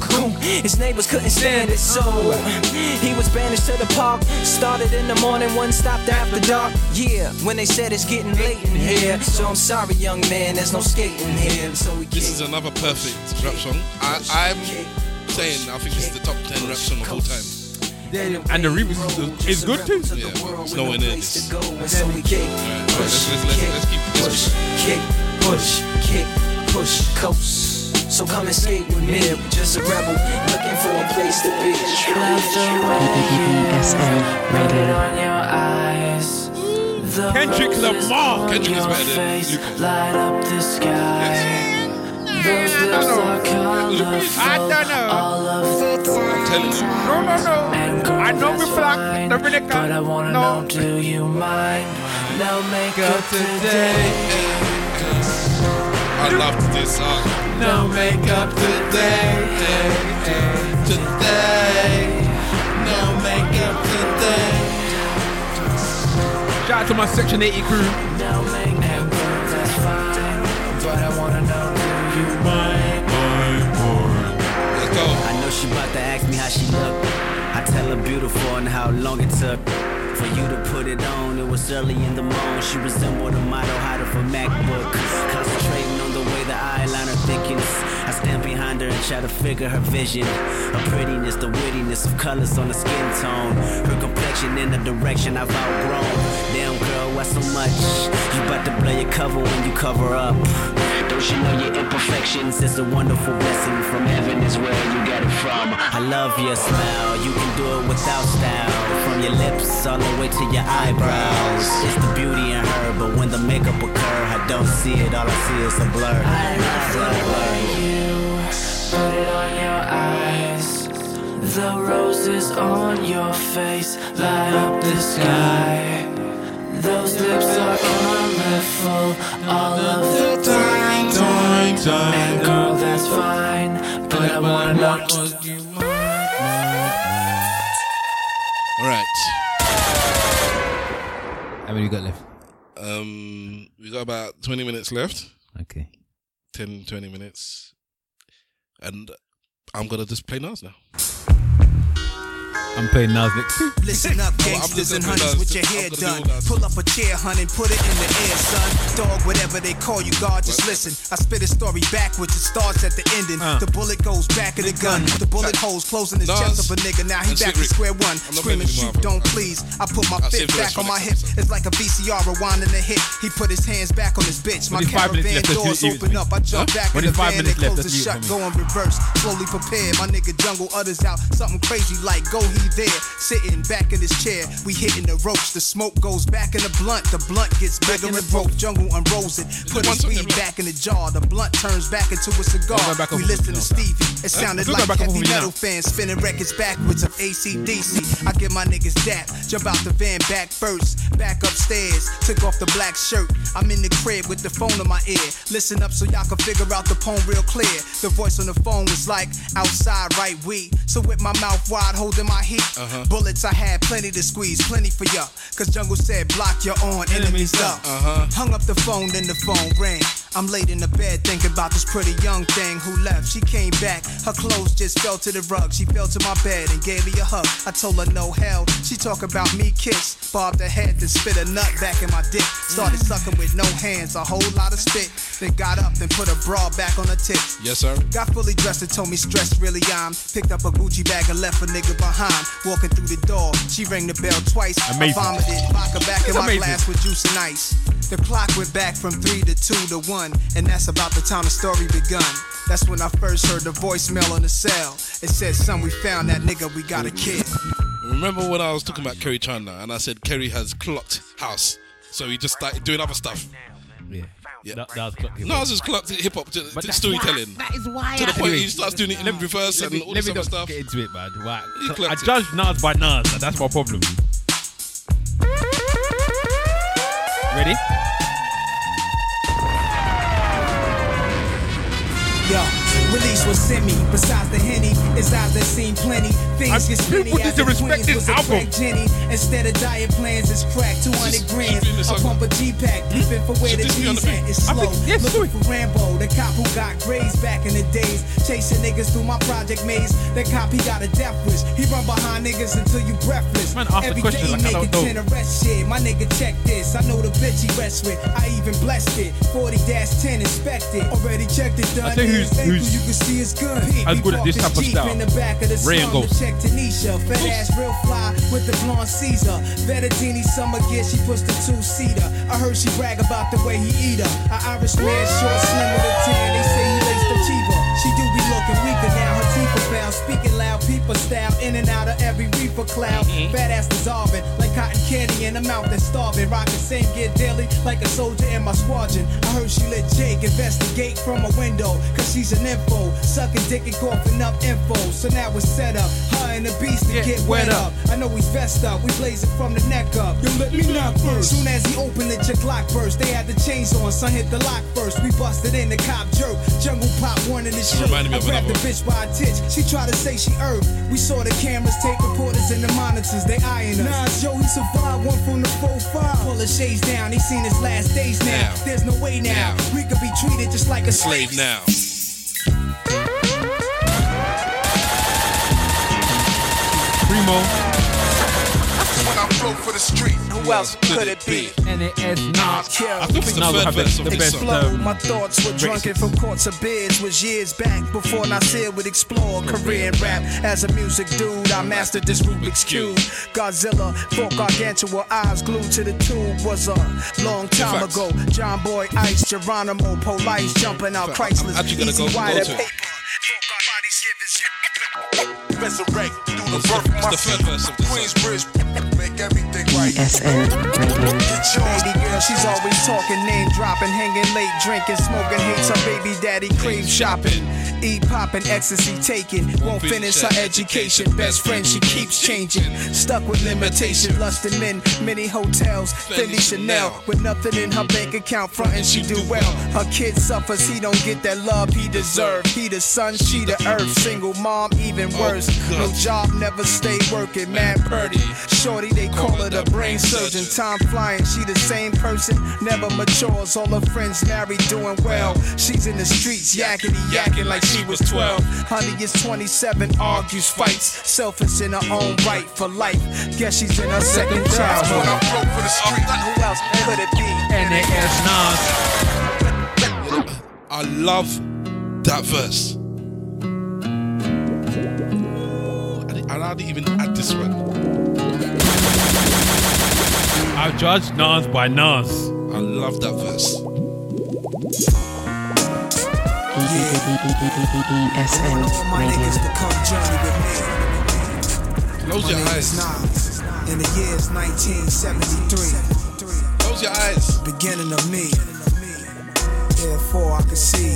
His neighbors couldn't stand it, so he was banished to the park. Started in the morning, one stopped after dark. Yeah, when they said it's getting late in here, so I'm sorry, young man, there's no skating here. So this is another perfect rap song. I'm saying I think this is the top 10 rap song of all time. And the remix is good too. Yeah, it's nowhere near this. Alright, let's keep push, kick, push, kick, push, coast. So come and skate with me. Just a rebel looking for a place to be. Kendrick Lamar. Kendrick is better than Luke. Light up the sky. I don't know. All of the time. No. I know we black, Dominica. But I wanna know, do you mind? Now make up today. I love this song. Now make up today. Today. Now make up today. Shout out to my Section 80 crew. Now make up, that's fine. But I wanna know. Let's go. I know she about to ask me how she looked. I tell her beautiful and how long it took for you to put it on. It was early in the morning. She resembled a model hot off a MacBook, concentrating on the way the eyeliner thickens. I stand behind her and try to figure her vision, her prettiness, the wittiness of colors on the skin tone, her complexion in the direction I've outgrown. Damn girl, by so much. You about to blow your cover when you cover up. Don't you know your imperfections is a wonderful blessing from heaven is where you got it from. I love your smile, you can do it without style. From your lips all the way to your eyebrows. It's the beauty in her, but when the makeup occur, I don't see it, all I see is a blur. I love the way you put it on your eyes. The roses on your face light up the sky. Those lips are colorful all of the time. And girl, that's fine, but I wanna know what you want. Alright. How many you got left? We got about 20 minutes left. Okay. 10, 20 minutes. And I'm gonna just play Nas now. I'm playing Nas next. Listen up, gangsters and honeys with your hair done. Pull up a chair, hun, and put it in the air, son. Dog, whatever they call you, God, just listen. I spit a story backwards, it starts at the ending. The bullet goes back of the gun. The bullet holes closing his chest of a nigga. Now he back to square one. Screaming, shoot, don't please. I put my fist back on my hip. It's like a VCR rewinding a hit. He put his hands back on his bitch. My caravan doors open up. I jump back in the van, they close it shut. Go in reverse, slowly prepare. My nigga jungle others out. Something crazy like go here. There, sitting back in his chair, we hitting the ropes. The smoke goes back in the blunt gets bigger and broke. Jungle unrolls it, put his weed back in the jar. The blunt turns back into a cigar. We listen to Stevie, it sounded like heavy metal fans spinning records backwards of AC/DC. I get my niggas dap, jump out the van back first, back upstairs, took off the black shirt. I'm in the crib with the phone in my ear. Listen up so y'all can figure out the poem real clear. The voice on the phone was like, outside, right? We, so with my mouth wide, holding my heat. Bullets, I had plenty to squeeze, plenty for ya. Cause Jungle said, block your own enemies up. Hung up the phone, then the phone rang. I'm laid in the bed thinking about this pretty young thing who left. She came back, her clothes just fell to the rug. She fell to my bed and gave me a hug. I told her no hell. She talk about me kiss, bobbed her head, then spit a nut back in my dick. Started sucking with no hands, a whole lot of spit. Then got up and put a bra back on her tits. Yes sir. Got fully dressed and told me stress really I'm. Picked up a Gucci bag and left a nigga behind. Walking through the door, she rang the bell twice. Amazing. I vomited vodka back in my glass with juice and ice. The clock went back from 3 to 2 to 1. And that's about the time the story begun. That's when I first heard the voicemail on the cell. It said, son, we found that nigga, we got a kid. Remember when I was talking about Kerry Chandler and I said Kerry has clocked house, so he just started doing other stuff. Yeah. Nas has clocked hip-hop to storytelling. That is why. To the point he starts doing it in reverse and all this other stuff. Let me get into it, man. Right. I judge Nas by Nas, and that's my problem. Ready? Release was semi. Besides the Henny, his eyes that seen plenty. Things get spinny as the twins was a crack Jenny. Instead of diet plans, it's crack 200 grand. I pump a G-pack, leaping for where the G's at. It's slow, looking for Rambo, the cop who got grades back in the days. Chasing niggas through my project maze. That cop, he got a death wish. He run behind niggas until you breathless. Every day he make it 10 arrest shit. My nigga, check this, I know the bitch he rests with. I even blessed it, 40-10 inspected. Already checked it, done it. You can see it's good. As good as this type of style. Ray and Ghost. Check Tanisha, fat ass, real fly with the blonde Caesar. Vettadini summer gear, she pushed the 2-seater. I heard she brag about the way he eat her. An Irish man, short, slim with a tan. They say he laced the cheaper. She do be looking weaker now. Her teeth are found, speaking loud, people style, in and out of every reefer cloud. Fat ass dissolving like cotton candy in a mouth that's starving. Rocking same gear daily like a soldier in my squadron. I heard she let Jake investigate from a window, cause she's an infant. Sucking dick and coughing up info. So now it's set up. Her and the beast to get wet up. I know he's vest up. We blazing from the neck up. Yo, let me knock first. Soon as he opened it, your Glock burst. They had the chains on. Son hit the lock first. We busted in the cop jerk. Jungle pop one in his shirt. I grabbed the bitch by a titch. She tried to say she earth. We saw the cameras take reporters and the monitors. They eyeing us. Nas, yo, he survived one from the 4-5. Pull his shades down. He seen his last days now. There's no way now. We could be treated just like a slave now. Primo. trope for the street. Who else could it be? And it is not Nas. I think it's the best flow. My thoughts were drunken from courts of beers. Was years back before Nasir would explore career in rap. As a music dude, I mastered this Rubik's Cube. Godzilla, fork gargantua, eyes glued to the tube. Was a long time ago. John Boy, Ice, Geronimo, Police, jumping out Chrysler's. Easy wire paper. Resurrect through the birth of my feet. Queensbridge, make everything right. ESN Radio. Baby girl, she's always talking, name dropping, hanging late, drinking, smoking, hates her baby daddy, crave shopping, eat popping, ecstasy taking, won't finish her education. Best friend, she keeps changing, stuck with limitation, lusting men, many hotels, Fendi Chanel, with nothing in her bank account, frontin' she do well. Her kid suffers, he don't get that love he deserve. He the sun, she the earth, single mom, even worse. No job, never stay working, mad purdy. Shorty, they call her the brain surgeon. Time flying, she the same person, never matures. All her friends married, doing well. She's in the streets, yakety yakking like she was 12. Honey is 27, argues, fights, selfish in her own right for life. Guess she's in her second child. When I broke for the street, who else could it be? And it is Nas. I love that verse. And I didn't even add this one. I judge Nas by Nas. I love that verse. ESN Radio. Close your eyes. In the years 1973. Close your eyes. Beginning of me. Therefore I could see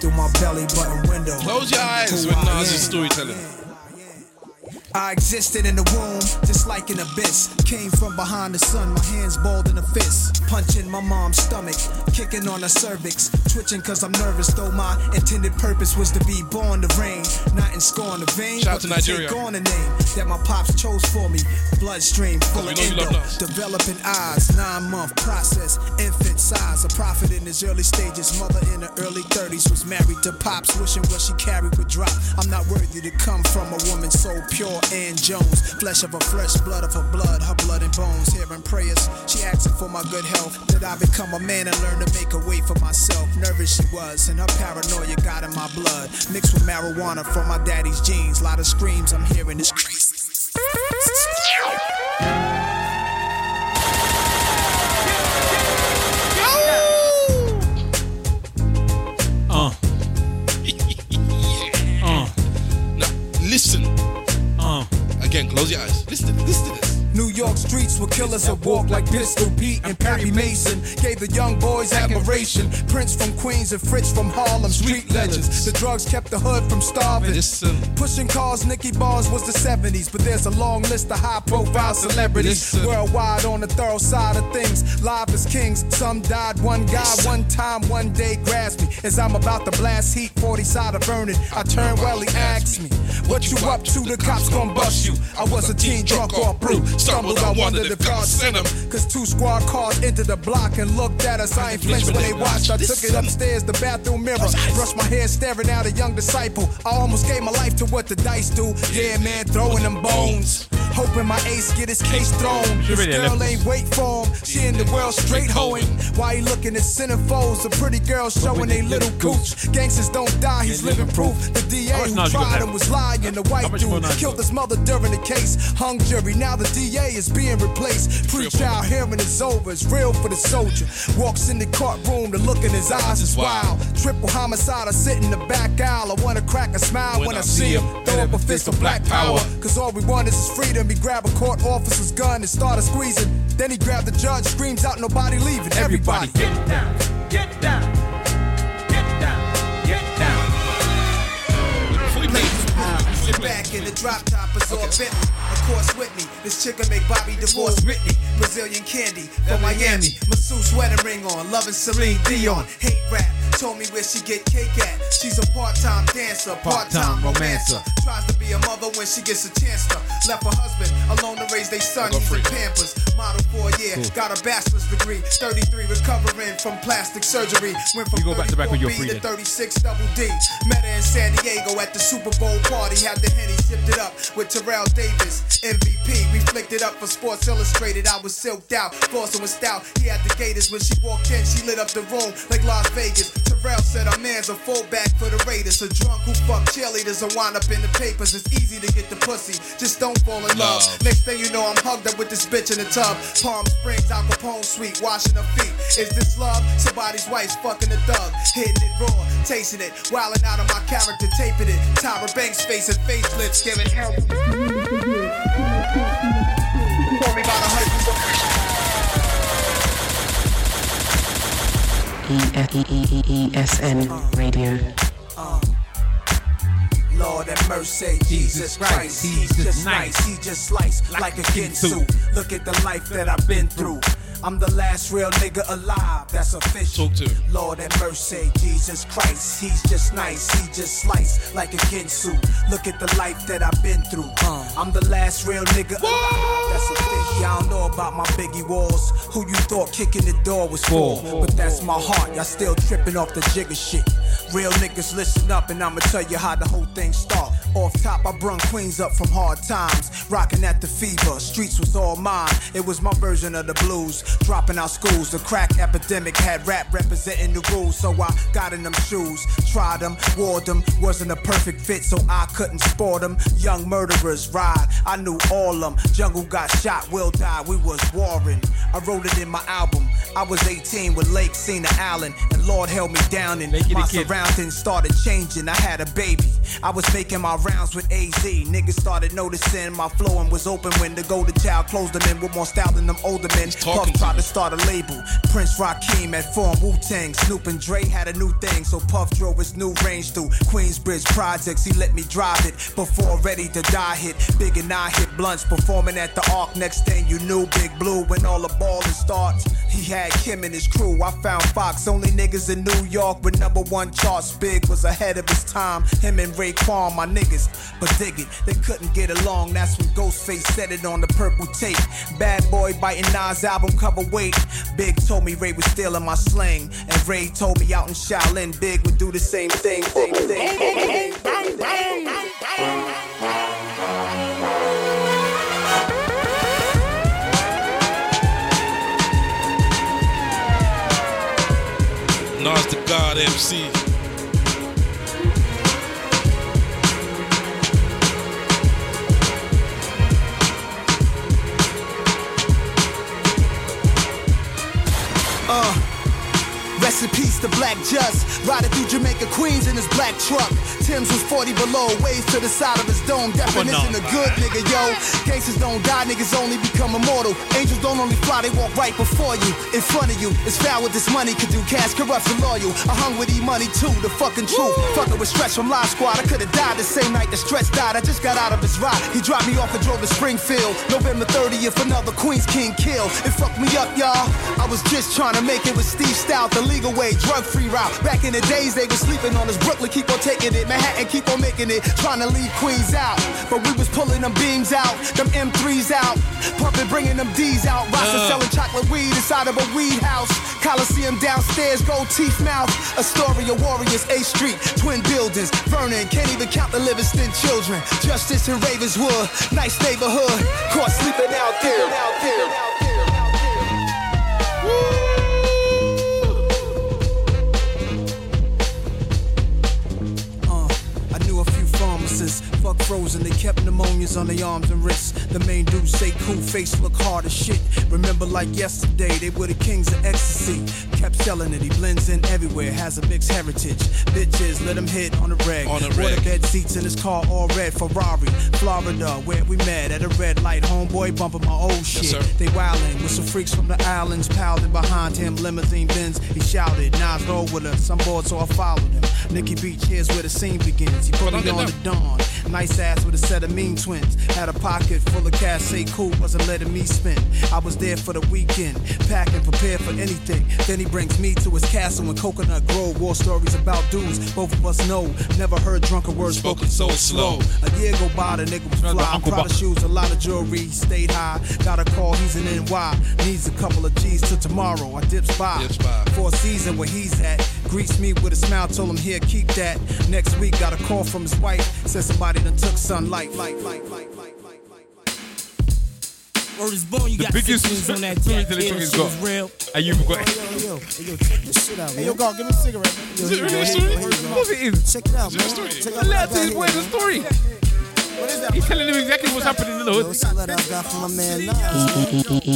through my belly button window. Close your eyes with Nas' storytelling. I existed in the womb, just like an abyss. Came from behind the sun, my hands balled in a fist. Punching my mom's stomach, kicking on her cervix. Twitching cause I'm nervous, though my intended purpose was to be born to reign. Not in scorn of vain, shout but to Nigeria. Take on a name that my pops chose for me. Bloodstream full of endo, developing eyes. 9-month process, infant size. A prophet in his early stages, mother in her early 30s. Was married to pops, wishing what she carried would drop. I'm not worthy to come from a woman so pure. Ann Jones, flesh of her flesh, blood of her blood and bones. Hearing prayers, she asking for my good health. Did I become a man and learn to make a way for myself? Nervous she was, and her paranoia got in my blood. Mixed with marijuana from my daddy's jeans. Lot of screams I'm hearing is crazy. Now listen. Again, close your eyes. Listen to this. New York streets were killers that walk like Pistol Pete and Perry Mason. Gave the young boys admiration. Prince from Queens and Fritz from Harlem, street legends. The drugs kept the hood from starving. Pushing cars, Nicky bars was the 70s. But there's a long list of high-profile celebrities. Worldwide on the thorough side of things. Live as kings, some died. One guy, one time, one day grasped me. As I'm about to blast heat, 40 side of burning. I turned well, he asked me, what you up to? The cops gon' bust you. I was a teen drunk off brew. Stumbled, I wondered if God sent him. Cause two squad cars entered the block and looked at us. I ain't flinched when they watched. I took it upstairs, the bathroom mirror. Brushed my hair, staring at a young disciple. I almost gave my life to what the dice do. Yeah, man, throwing them bones. Hoping my ace get his case thrown. This girl ain't wait for him. She in the world straight hoeing. Why he looking at centerfolds? The pretty girls showing they little gooch. Gangsters don't die, he's living proof. The DA who tried him was lying. The white dude killed his mother during the case. Hung jury, now the DA is being replaced. Pre-trial hearing is over, it's real for the soldier. Walks in the courtroom, the look in his eyes is wild. Triple homicide, I sit in the back aisle. I wanna crack a smile when I see him. Throw up a fist of black power. Cause all we want is freedom. He grabbed a court officer's gun and started squeezing. Then he grabbed the judge, screams out, nobody leaving. Everybody get down, get down, get down, get down. Sit back in the drop top, is all bent. Of course, with me, this chicken make Bobby divorce Whitney. Brazilian candy from Miami. Masseuse wedding ring on, loving Celine Dion. Hate rap, Told me where she get cake at. She's a part-time dancer, part-time romancer. Tries to be a mother when she gets a chance to. Left her husband alone to raise their son. He's in Pampers. Model for a year. Cool. Got a bachelor's degree. 33, recovering from plastic surgery. Went from 34B to 36 double D. Met her in San Diego at the Super Bowl party. Had the Henny sipped it up with Terrell Davis. MVP. We flicked it up for Sports Illustrated. I was silked out. Flossing was stout. He had the gators. When she walked in, she lit up the room like Las Vegas. Terrell said our man's a fullback for the Raiders. A drunk who fuck cheerleaders and wind up in the papers. It's easy to get the pussy, just don't fall in love. Next thing you know, I'm hugged up with this bitch in the tub. Palm Springs, Al Capone suite, washing her feet. Is this love? Somebody's wife's fucking a thug. Hitting it raw, tasting it, wilding out of my character, taping it. Tyra Banks facing facelifts, giving hell. Call me by the hype. ESN Radio. Lord have mercy, Jesus Christ. He's just nice, he just sliced like a Ginsu. Look at the life that I've been through. I'm the last real nigga alive, that's official. Lord have mercy, Jesus Christ. He's just nice, he just sliced like a Ginsu. Look at the life that I've been through. I'm the last real nigga alive, that's official. Y'all don't know about my Biggie walls. Who you thought kicking the door was for? But that's my heart, y'all still tripping off the jigger shit. Real niggas listen up and I'ma tell you how the whole thing start. Off top, I brung Queens up from hard times. Rocking at the fever, streets was all mine. It was my version of the blues. Dropping out schools, the crack epidemic had rap representing the rules. So I got in them shoes, tried them, wore them. Wasn't a perfect fit, so I couldn't sport them. Young murderers ride, I knew all them. Jungle got shot, Will died, we was warring. I wrote it in my album. I was 18 with Lake Cena Allen, and Lord held me down, and my surroundings started changing. I had a baby, I was making my rounds with AZ. Niggas started noticing my flow and was open when the golden child closed them in with more style than them older men. Tried to start a label. Prince Rakim had formed Wu-Tang. Snoop and Dre had a new thing, so Puff drove his new range through Queensbridge projects. He let me drive it before Ready to Die hit. Big and I hit blunts performing at the Arc. Next thing you knew, Big Blue when all the ballin' starts. He had Kim and his crew. I found Fox, only niggas in New York with #1 charts. Big was ahead of his time. Him and Raekwon, my niggas, but dig it, they couldn't get along. That's when Ghostface said it on the purple tape. Bad Boy biting Nas album cover. Wait, Big told me Ray was stealing my slang, and Ray told me out in Shaolin Big would do the same thing. Nas the God MC. Rest in peace to Black Just. Riding through Jamaica, Queens in his black truck. Tim's was 40 below, waves to the side of his dome. Definition of good, nigga, yo. Gangsters don't die, niggas only become immortal. Angels don't only fly, they walk right before you, in front of you. It's foul what this money could do, cash corrupts and loyal. I hung with E-Money too, the fucking truth. Fucking with Stretch from Live Squad. I could've died the same night that Stretch died. I just got out of his ride. He dropped me off and drove to Springfield. November 30th, another Queens King kill. It fucked me up, y'all. I was just trying to make it with Steve Stout, the legal way, drug-free route. Back in the days, they was sleeping on us. Brooklyn keep on taking it. Manhattan keep on making it. Trying to leave Queens out. But we was pulling them beams out. Them M3s out. Pumping, bringing them D's out. Rasta selling chocolate weed inside of a weed house. Coliseum downstairs, gold teeth mouth. Astoria Warriors, 8th Street. Twin buildings. Vernon can't even count the Livingston children. Justice in Ravenswood. Nice neighborhood. Caught sleeping out there. Fuck frozen, they kept pneumonias on their arms and wrists. The main dudes say cool face look hard as shit. Remember like yesterday, they were the kings of ecstasy. Kept selling it, he blends in everywhere, has a mixed heritage. Bitches, let him hit on the reg. Waterbed seats in his car, all red Ferrari. Florida, where we met at a red light. Homeboy bumping my old shit. Yes, they wildin' with some freaks from the islands. Pounding behind him, limousine bins. He shouted, Nas roll with us. I'm bored, so I followed him. Nikki Beach, here's where the scene begins. He put me on the dawn. Nice ass with a set of mean twins. Had a pocket full of cash, say cool, wasn't letting me spend. I was there for the weekend, packing, prepared for anything. Then he brings me to his castle in Coconut Grove. War stories about dudes, both of us know. Never heard drunken words spoken so slow. A year go by, the nigga was fly. Prada shoes, a lot of jewelry, stayed high. Got a call, he's in NY. Needs a couple of G's till tomorrow. I dips by. For a season where he's at. Greets me with a smile, told him here, keep that. Next week, got a call from his wife. Said somebody done took sunlight. Word is born, you the got biggest on that thing that he's got. Real. And you've got yo, check this shit out, man. Hey, yo, God, give me a cigarette. Yo, is it really a story? What's it is? Check it out, man. Let us hear the story. What is that? He's telling him exactly what's happening in the hood.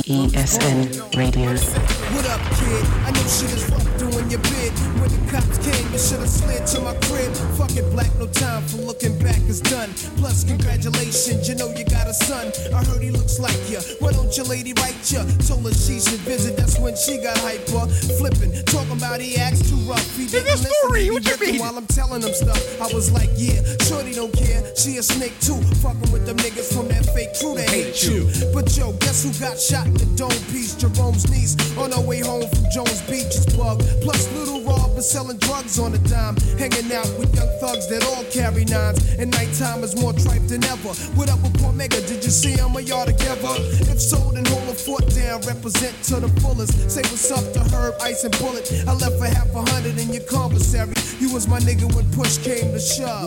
ESN Radio. What up, kid? I know shit is fucked doing your bid. When the cops came, you should have slid to my crib. Fuck it, black, no time for looking back, it's done. Plus, congratulations, you know you got a son. I heard he looks like ya. Why don't your lady write ya? Told her she should visit, that's when she got hyper. Flipping, talking about he acts too rough. He didn't listen, story. What you mean? While I'm telling him stuff, I was like, yeah, shorty don't care, she a snake too. Fucking with them niggas from that fake crew that hate you. But yo, guess who got shot in the dome piece? Jerome's niece on her way home from Jones Beach is plugged. Plus Little Rob was selling drugs on a dime, hanging out with young thugs that all carry nines. And nighttime is more tripe than ever. What up with Poor Mega? Did you see him or y'all together? If so, then hold a fort down, represent to the fullest. Say what's up to Herb, Ice and Bullet. I left for $500 in your commissary. You was my nigga when push came to shove.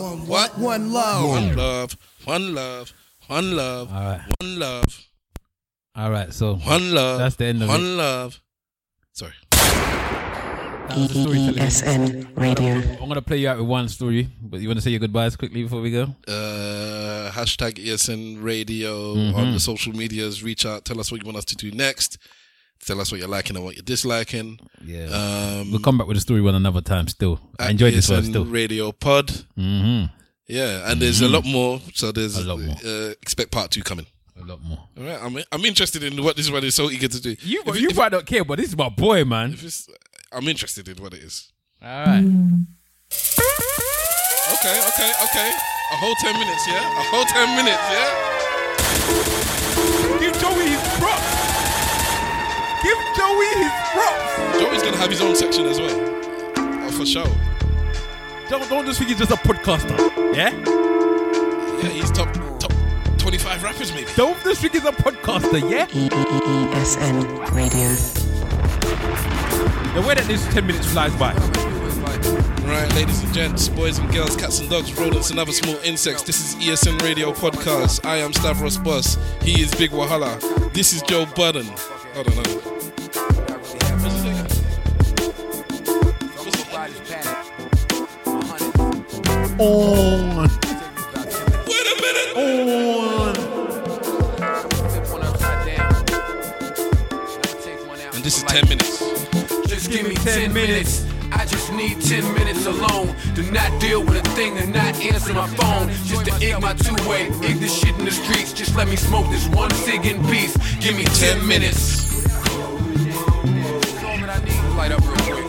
One love. All right, so one love. That's the end of it. One love. Sorry. ESN Radio. I'm gonna play you out with one story, but you wanna say your goodbyes quickly before we go? Hashtag ESN Radio on the social medias. Reach out. Tell us what you want us to do next. Tell us what you're liking and what you're disliking. Yeah, we'll come back with a story one another time. Still, I enjoyed this one. Still, Radio Pod. Yeah, and there's a lot more. So there's a lot more. Expect part 2 coming. A lot more. All right, I'm interested in what this one is so eager to do. You probably don't care, but this is my boy, man. I'm interested in what it is. All right. Okay. A whole 10 minutes, yeah. Give Joey his props. Joey's gonna have his own section as well, for sure. Don't just think he's just a podcaster, yeah? Yeah, he's top 25 rappers, maybe. Don't just think he's a podcaster, yeah? ESN Radio. The way that this 10 minutes flies by. Right, ladies and gents, boys and girls, cats and dogs, rodents and other small insects. This is ESN Radio Podcast. I am Stavros Boss. He is Big Wahala. This is Joe Budden. I don't know. On. Wait a minute. On. And this is 10 minutes. Just give me 10 minutes. I just need 10 minutes alone. Do not deal with a thing and not answer my phone. Just to ig my two-way, ig this shit in the streets. Just let me smoke this one cig in peace. Give me 10 minutes. Light up real quick.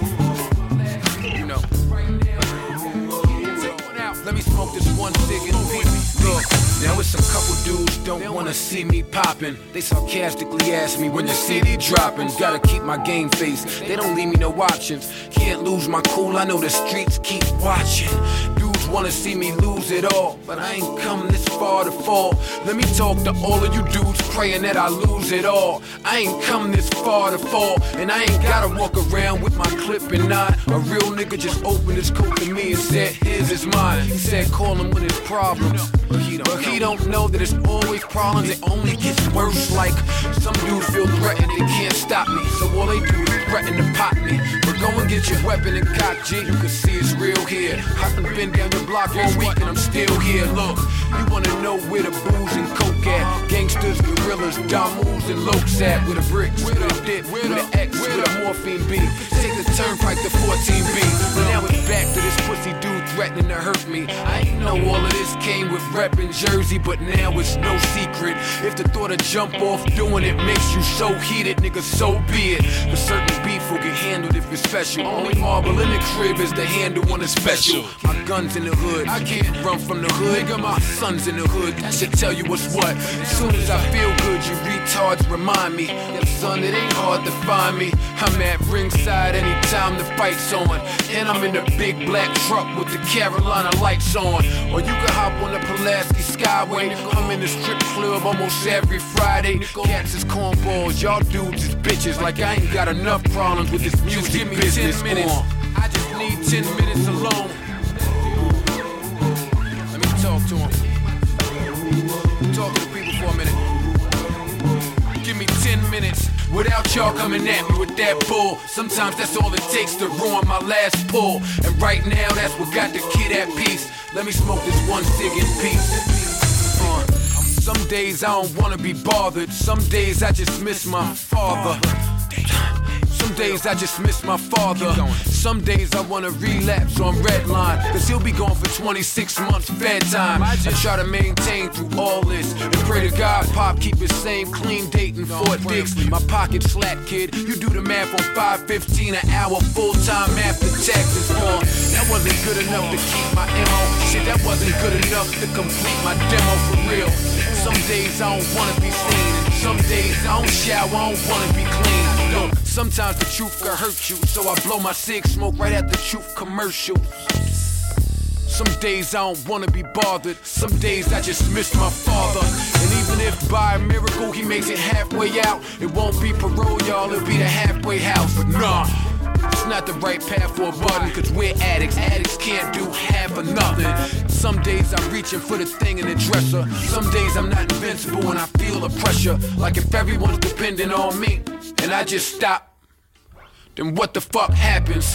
Let me smoke this one cig and peace. Look, now it's a couple dudes don't wanna see me poppin'. They sarcastically ask me when the CD droppin'. Gotta keep my game face, they don't leave me no options. Can't lose my cool, I know the streets keep watchin'. Dudes wanna see me lose it all, but I ain't come this far to fall. Let me talk to all of you dudes praying that I lose it all. I ain't come this far to fall, and I ain't gotta walk around with my clip and nine. A real nigga just opened his coat to me and said, his is mine. He said call him with his problems, but he don't know that it's always problems. It only gets worse, like some dudes feel threatened and can't stop me, so all they do is threaten to pop me. But go and get your weapon and cock G, you can see it's real here. I've been down the block all week and I'm still here. Look, you wanna know where the booze and coke at? Gangsters, gorillas, damus and lokes at. With the bricks, with the dip, with the X, with the morphine beat. Take the turnpike to 14B. But now it's back to this pussy dude threatening to hurt me. I ain't know all of this came with reppin' Jersey, but now it's no secret. If the thought of jump off doing it makes you so heated, nigga, so be it. But certain beef will get handled handled if you're special. Only marble in the crib is the handle when it's special. My gun's in the hood, I can't run from the hood. Nigga, my son's in the hood, that should tell you what's what. As soon as I feel good, you retards remind me that son, it ain't hard to find me. I'm at ringside anytime the fight's on, and I'm in the big black truck with the Carolina lights on. Or you can hop on the Pulaski Skyway. I'm in the strip club almost every Friday. Cats is cornballs, y'all dudes is bitches. Like I ain't got enough problems with this music. Just give me business 10 minutes. On. I just need 10 minutes alone. Let me talk to him. Talk to the people for a minute. Give me 10 minutes. Without y'all coming at me with that bull. Sometimes that's all it takes to ruin my last pull. And right now that's what got the kid at peace. Let me smoke this one cig in peace. Some days I don't wanna be bothered. Some days I just miss my father. Some days I just miss my father. Some days I wanna relapse on Redline, cause he'll be gone for 26 months fed time. I try to maintain through all this and pray to God Pop keep his same clean date in Fort Dix. My pocket's flat, kid. You do the math on $5.15 an hour full time after taxes. That wasn't good enough to keep my MO. Shit, that wasn't good enough to complete my demo for real. Some days I don't wanna be seen. Some days I don't shower, I don't wanna be clean. No, sometimes the truth can hurt you, so I blow my cig smoke right at the truth commercial. Some days I don't wanna be bothered. Some days I just miss my father. And even if by a miracle he makes it halfway out, it won't be parole, y'all, it'll be the halfway house. But nah, it's not the right path for a button, cause we're addicts. Addicts can't do half or nothing. Some days I'm reaching for the thing in the dresser. Some days I'm not invincible and I feel the pressure. Like if everyone's dependent on me and I just stop, then what the fuck happens?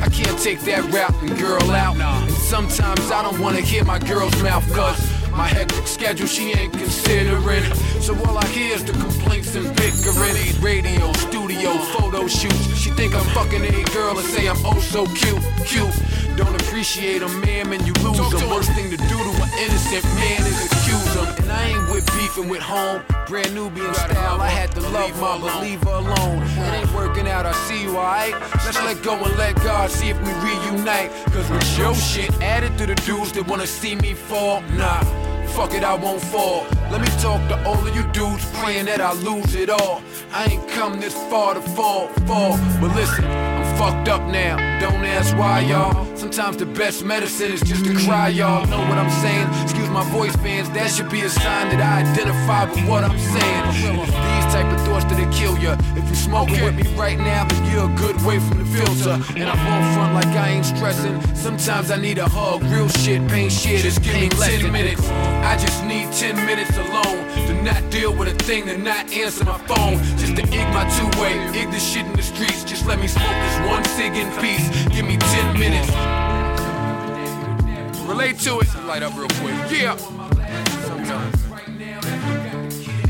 I can't take that rap and girl out. And sometimes I don't wanna hear my girl's mouth, cause my hectic schedule she ain't considering. So all I hear is the complaints and bickering. Radio, studio, photo shoots. She think I'm fucking a girl and say I'm oh so cute, cute. Don't appreciate a man and you lose him. Worst thing to do to an innocent man is accuse him. And I ain't with beefing with home. Brand Nubian style, I had to love her, but leave her alone. It ain't working out, I see you, alright? Let's let go and let God see if we reunite. Cause with your shit added to the dudes that wanna see me fall, nah. Fuck it, I won't fall. Let me talk to all of you dudes praying that I lose it all. I ain't come this far to fall. But listen, I'm fucked up now. Don't ask why, y'all. Sometimes the best medicine is just to cry, y'all. Know what I'm saying? Excuse my voice, fans. That should be a sign that I identify with what I'm saying. And it's these type of thoughts that'll kill ya. If you smoking with me right now, then you're a good way from the filter. And I'm on front like I ain't stressing. Sometimes I need a hug. Real shit, pain shit. Just give me 10 minutes. I just need 10 minutes alone to not deal with a thing, to not answer my phone. Just to ig my two-way, ig the shit in the streets. Just let me smoke this one cig in peace. Give me 10 minutes. Relate to it. Light up real quick. Yeah.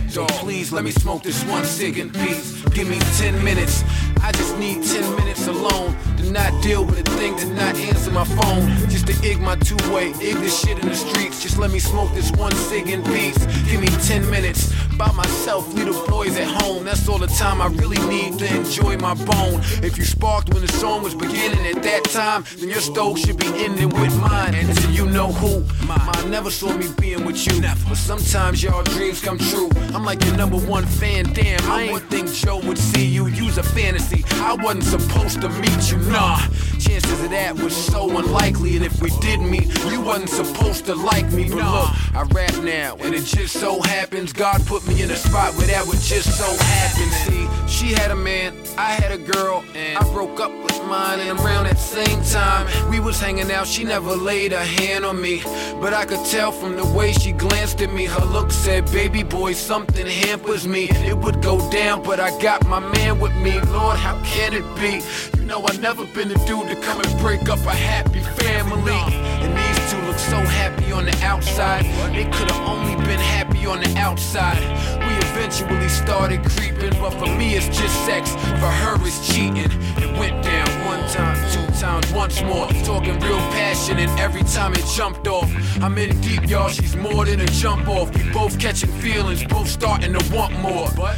So please let me smoke this one cig in peace. Give me 10 minutes. I just need 10 minutes alone to not deal with a thing, to not answer my phone. Just to ig my two-way, ig the shit in the streets. Just let me smoke this one cig in peace. Give me 10 minutes by myself, little boys at home. That's all the time I really need to enjoy my bone. If you sparked when the song was beginning at that time, then your stove should be ending with mine. And so you know who, I never saw me being with you. But sometimes y'all dreams come true. I'm like your number one fan, damn, I ain't think Joe would see you. Use a fantasy. I wasn't supposed to meet you, nah. Chances of that was so unlikely. And if we did meet, you wasn't supposed to like me, but look, I rap now, and it just so happens God put me in a spot where that would just so happen. See, she had a man, I had a girl, and I broke up with mine. And around that same time, we was hanging out. She never laid a hand on me, but I could tell from the way she glanced at me. Her look said, baby boy, something hampers me. It would go down, but I got my man with me. Lord, how can it be? You know I've never been the dude to come and break up a happy family. And these two look so happy on the outside. They could have only been happy on the outside. We eventually started creeping, but for me it's just sex, for her it's cheating. It went down one time, two times, once more. Talking real passion. motion, and every time it jumped off, I'm in deep, y'all, she's more than a jump off. We both catching feelings, both starting to want more. But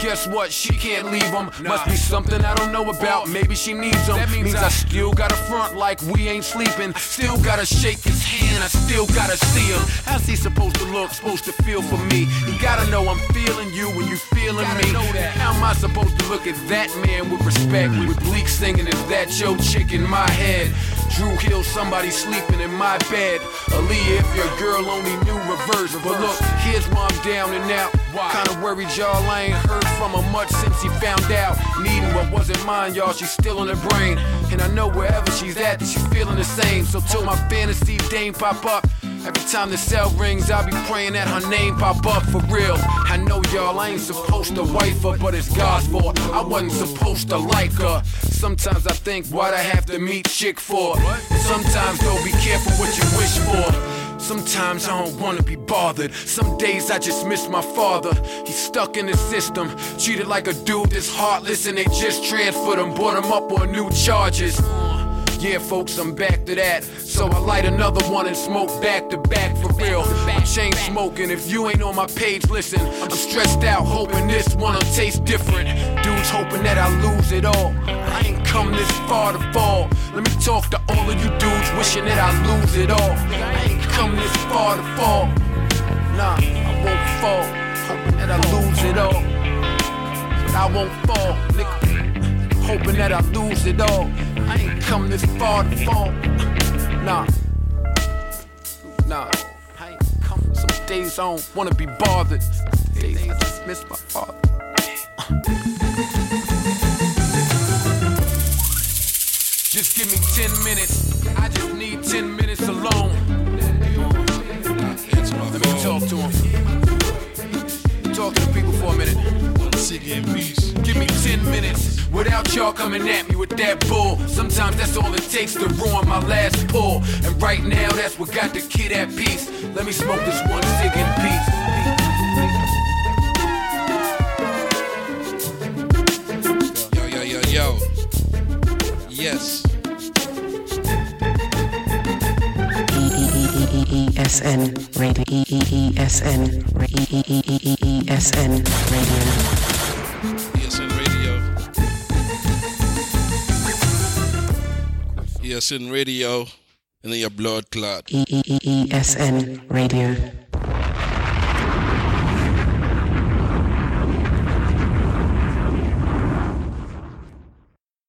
guess what, she can't leave him. Must be something I don't know about, maybe she needs him. That means I still gotta front like we ain't sleeping. Still gotta shake his hand, I still gotta see him. How's he supposed to look, supposed to feel for me? You gotta know I'm feeling you when you feeling me. How am I supposed to look at that man with respect? With Bleak singing, is that your chick in my head? Drew Hill, somebody sleeping in my bed. Aaliyah, if your girl only knew reverse. But look, here's mom down and out. Kinda worried, y'all, I ain't heard from her much since he found out. Needing what wasn't mine, y'all, she's still on her brain. And I know wherever she's at that she's feeling the same. So till my fantasy dame pop up, every time the cell rings, I'll be praying that her name pop up for real. I know y'all, I ain't supposed to wife her, but it's God's fault. I wasn't supposed to like her. Sometimes I think, why'd I have to meet chick for? Sometimes, though, be careful what you wish for. Sometimes I don't wanna be bothered. Some days I just miss my father. He's stuck in the system, treated like a dude that's heartless, and they just transferred him, brought him up on new charges. Yeah, folks, I'm back to that. So I light another one and smoke back to back for real. I'm chain smoking. If you ain't on my page, listen. I'm stressed out, hoping this one'll taste different. Dudes hoping that I lose it all. I ain't come this far to fall. Let me talk to all of you dudes wishing that I lose it all. I ain't come this far to fall. Nah, I won't fall. Hoping that I lose it all. But I won't fall, nigga. Hoping that I lose it all. I ain't come this far to fall. Nah. I ain't come. Some days I don't wanna be bothered. Some days I just miss my father. Just give me 10 minutes. I just need 10 minutes alone. Let me talk to him. Talk to the people for a minute. Give me 10 minutes without y'all coming at me with that bull. Sometimes that's all it takes to ruin my last pull. And right now, that's what got the kid at peace. Let me smoke this one cig in peace. Yo. Yes. ESN Radio. ESN Radio, and then your blood clot. ESN Radio.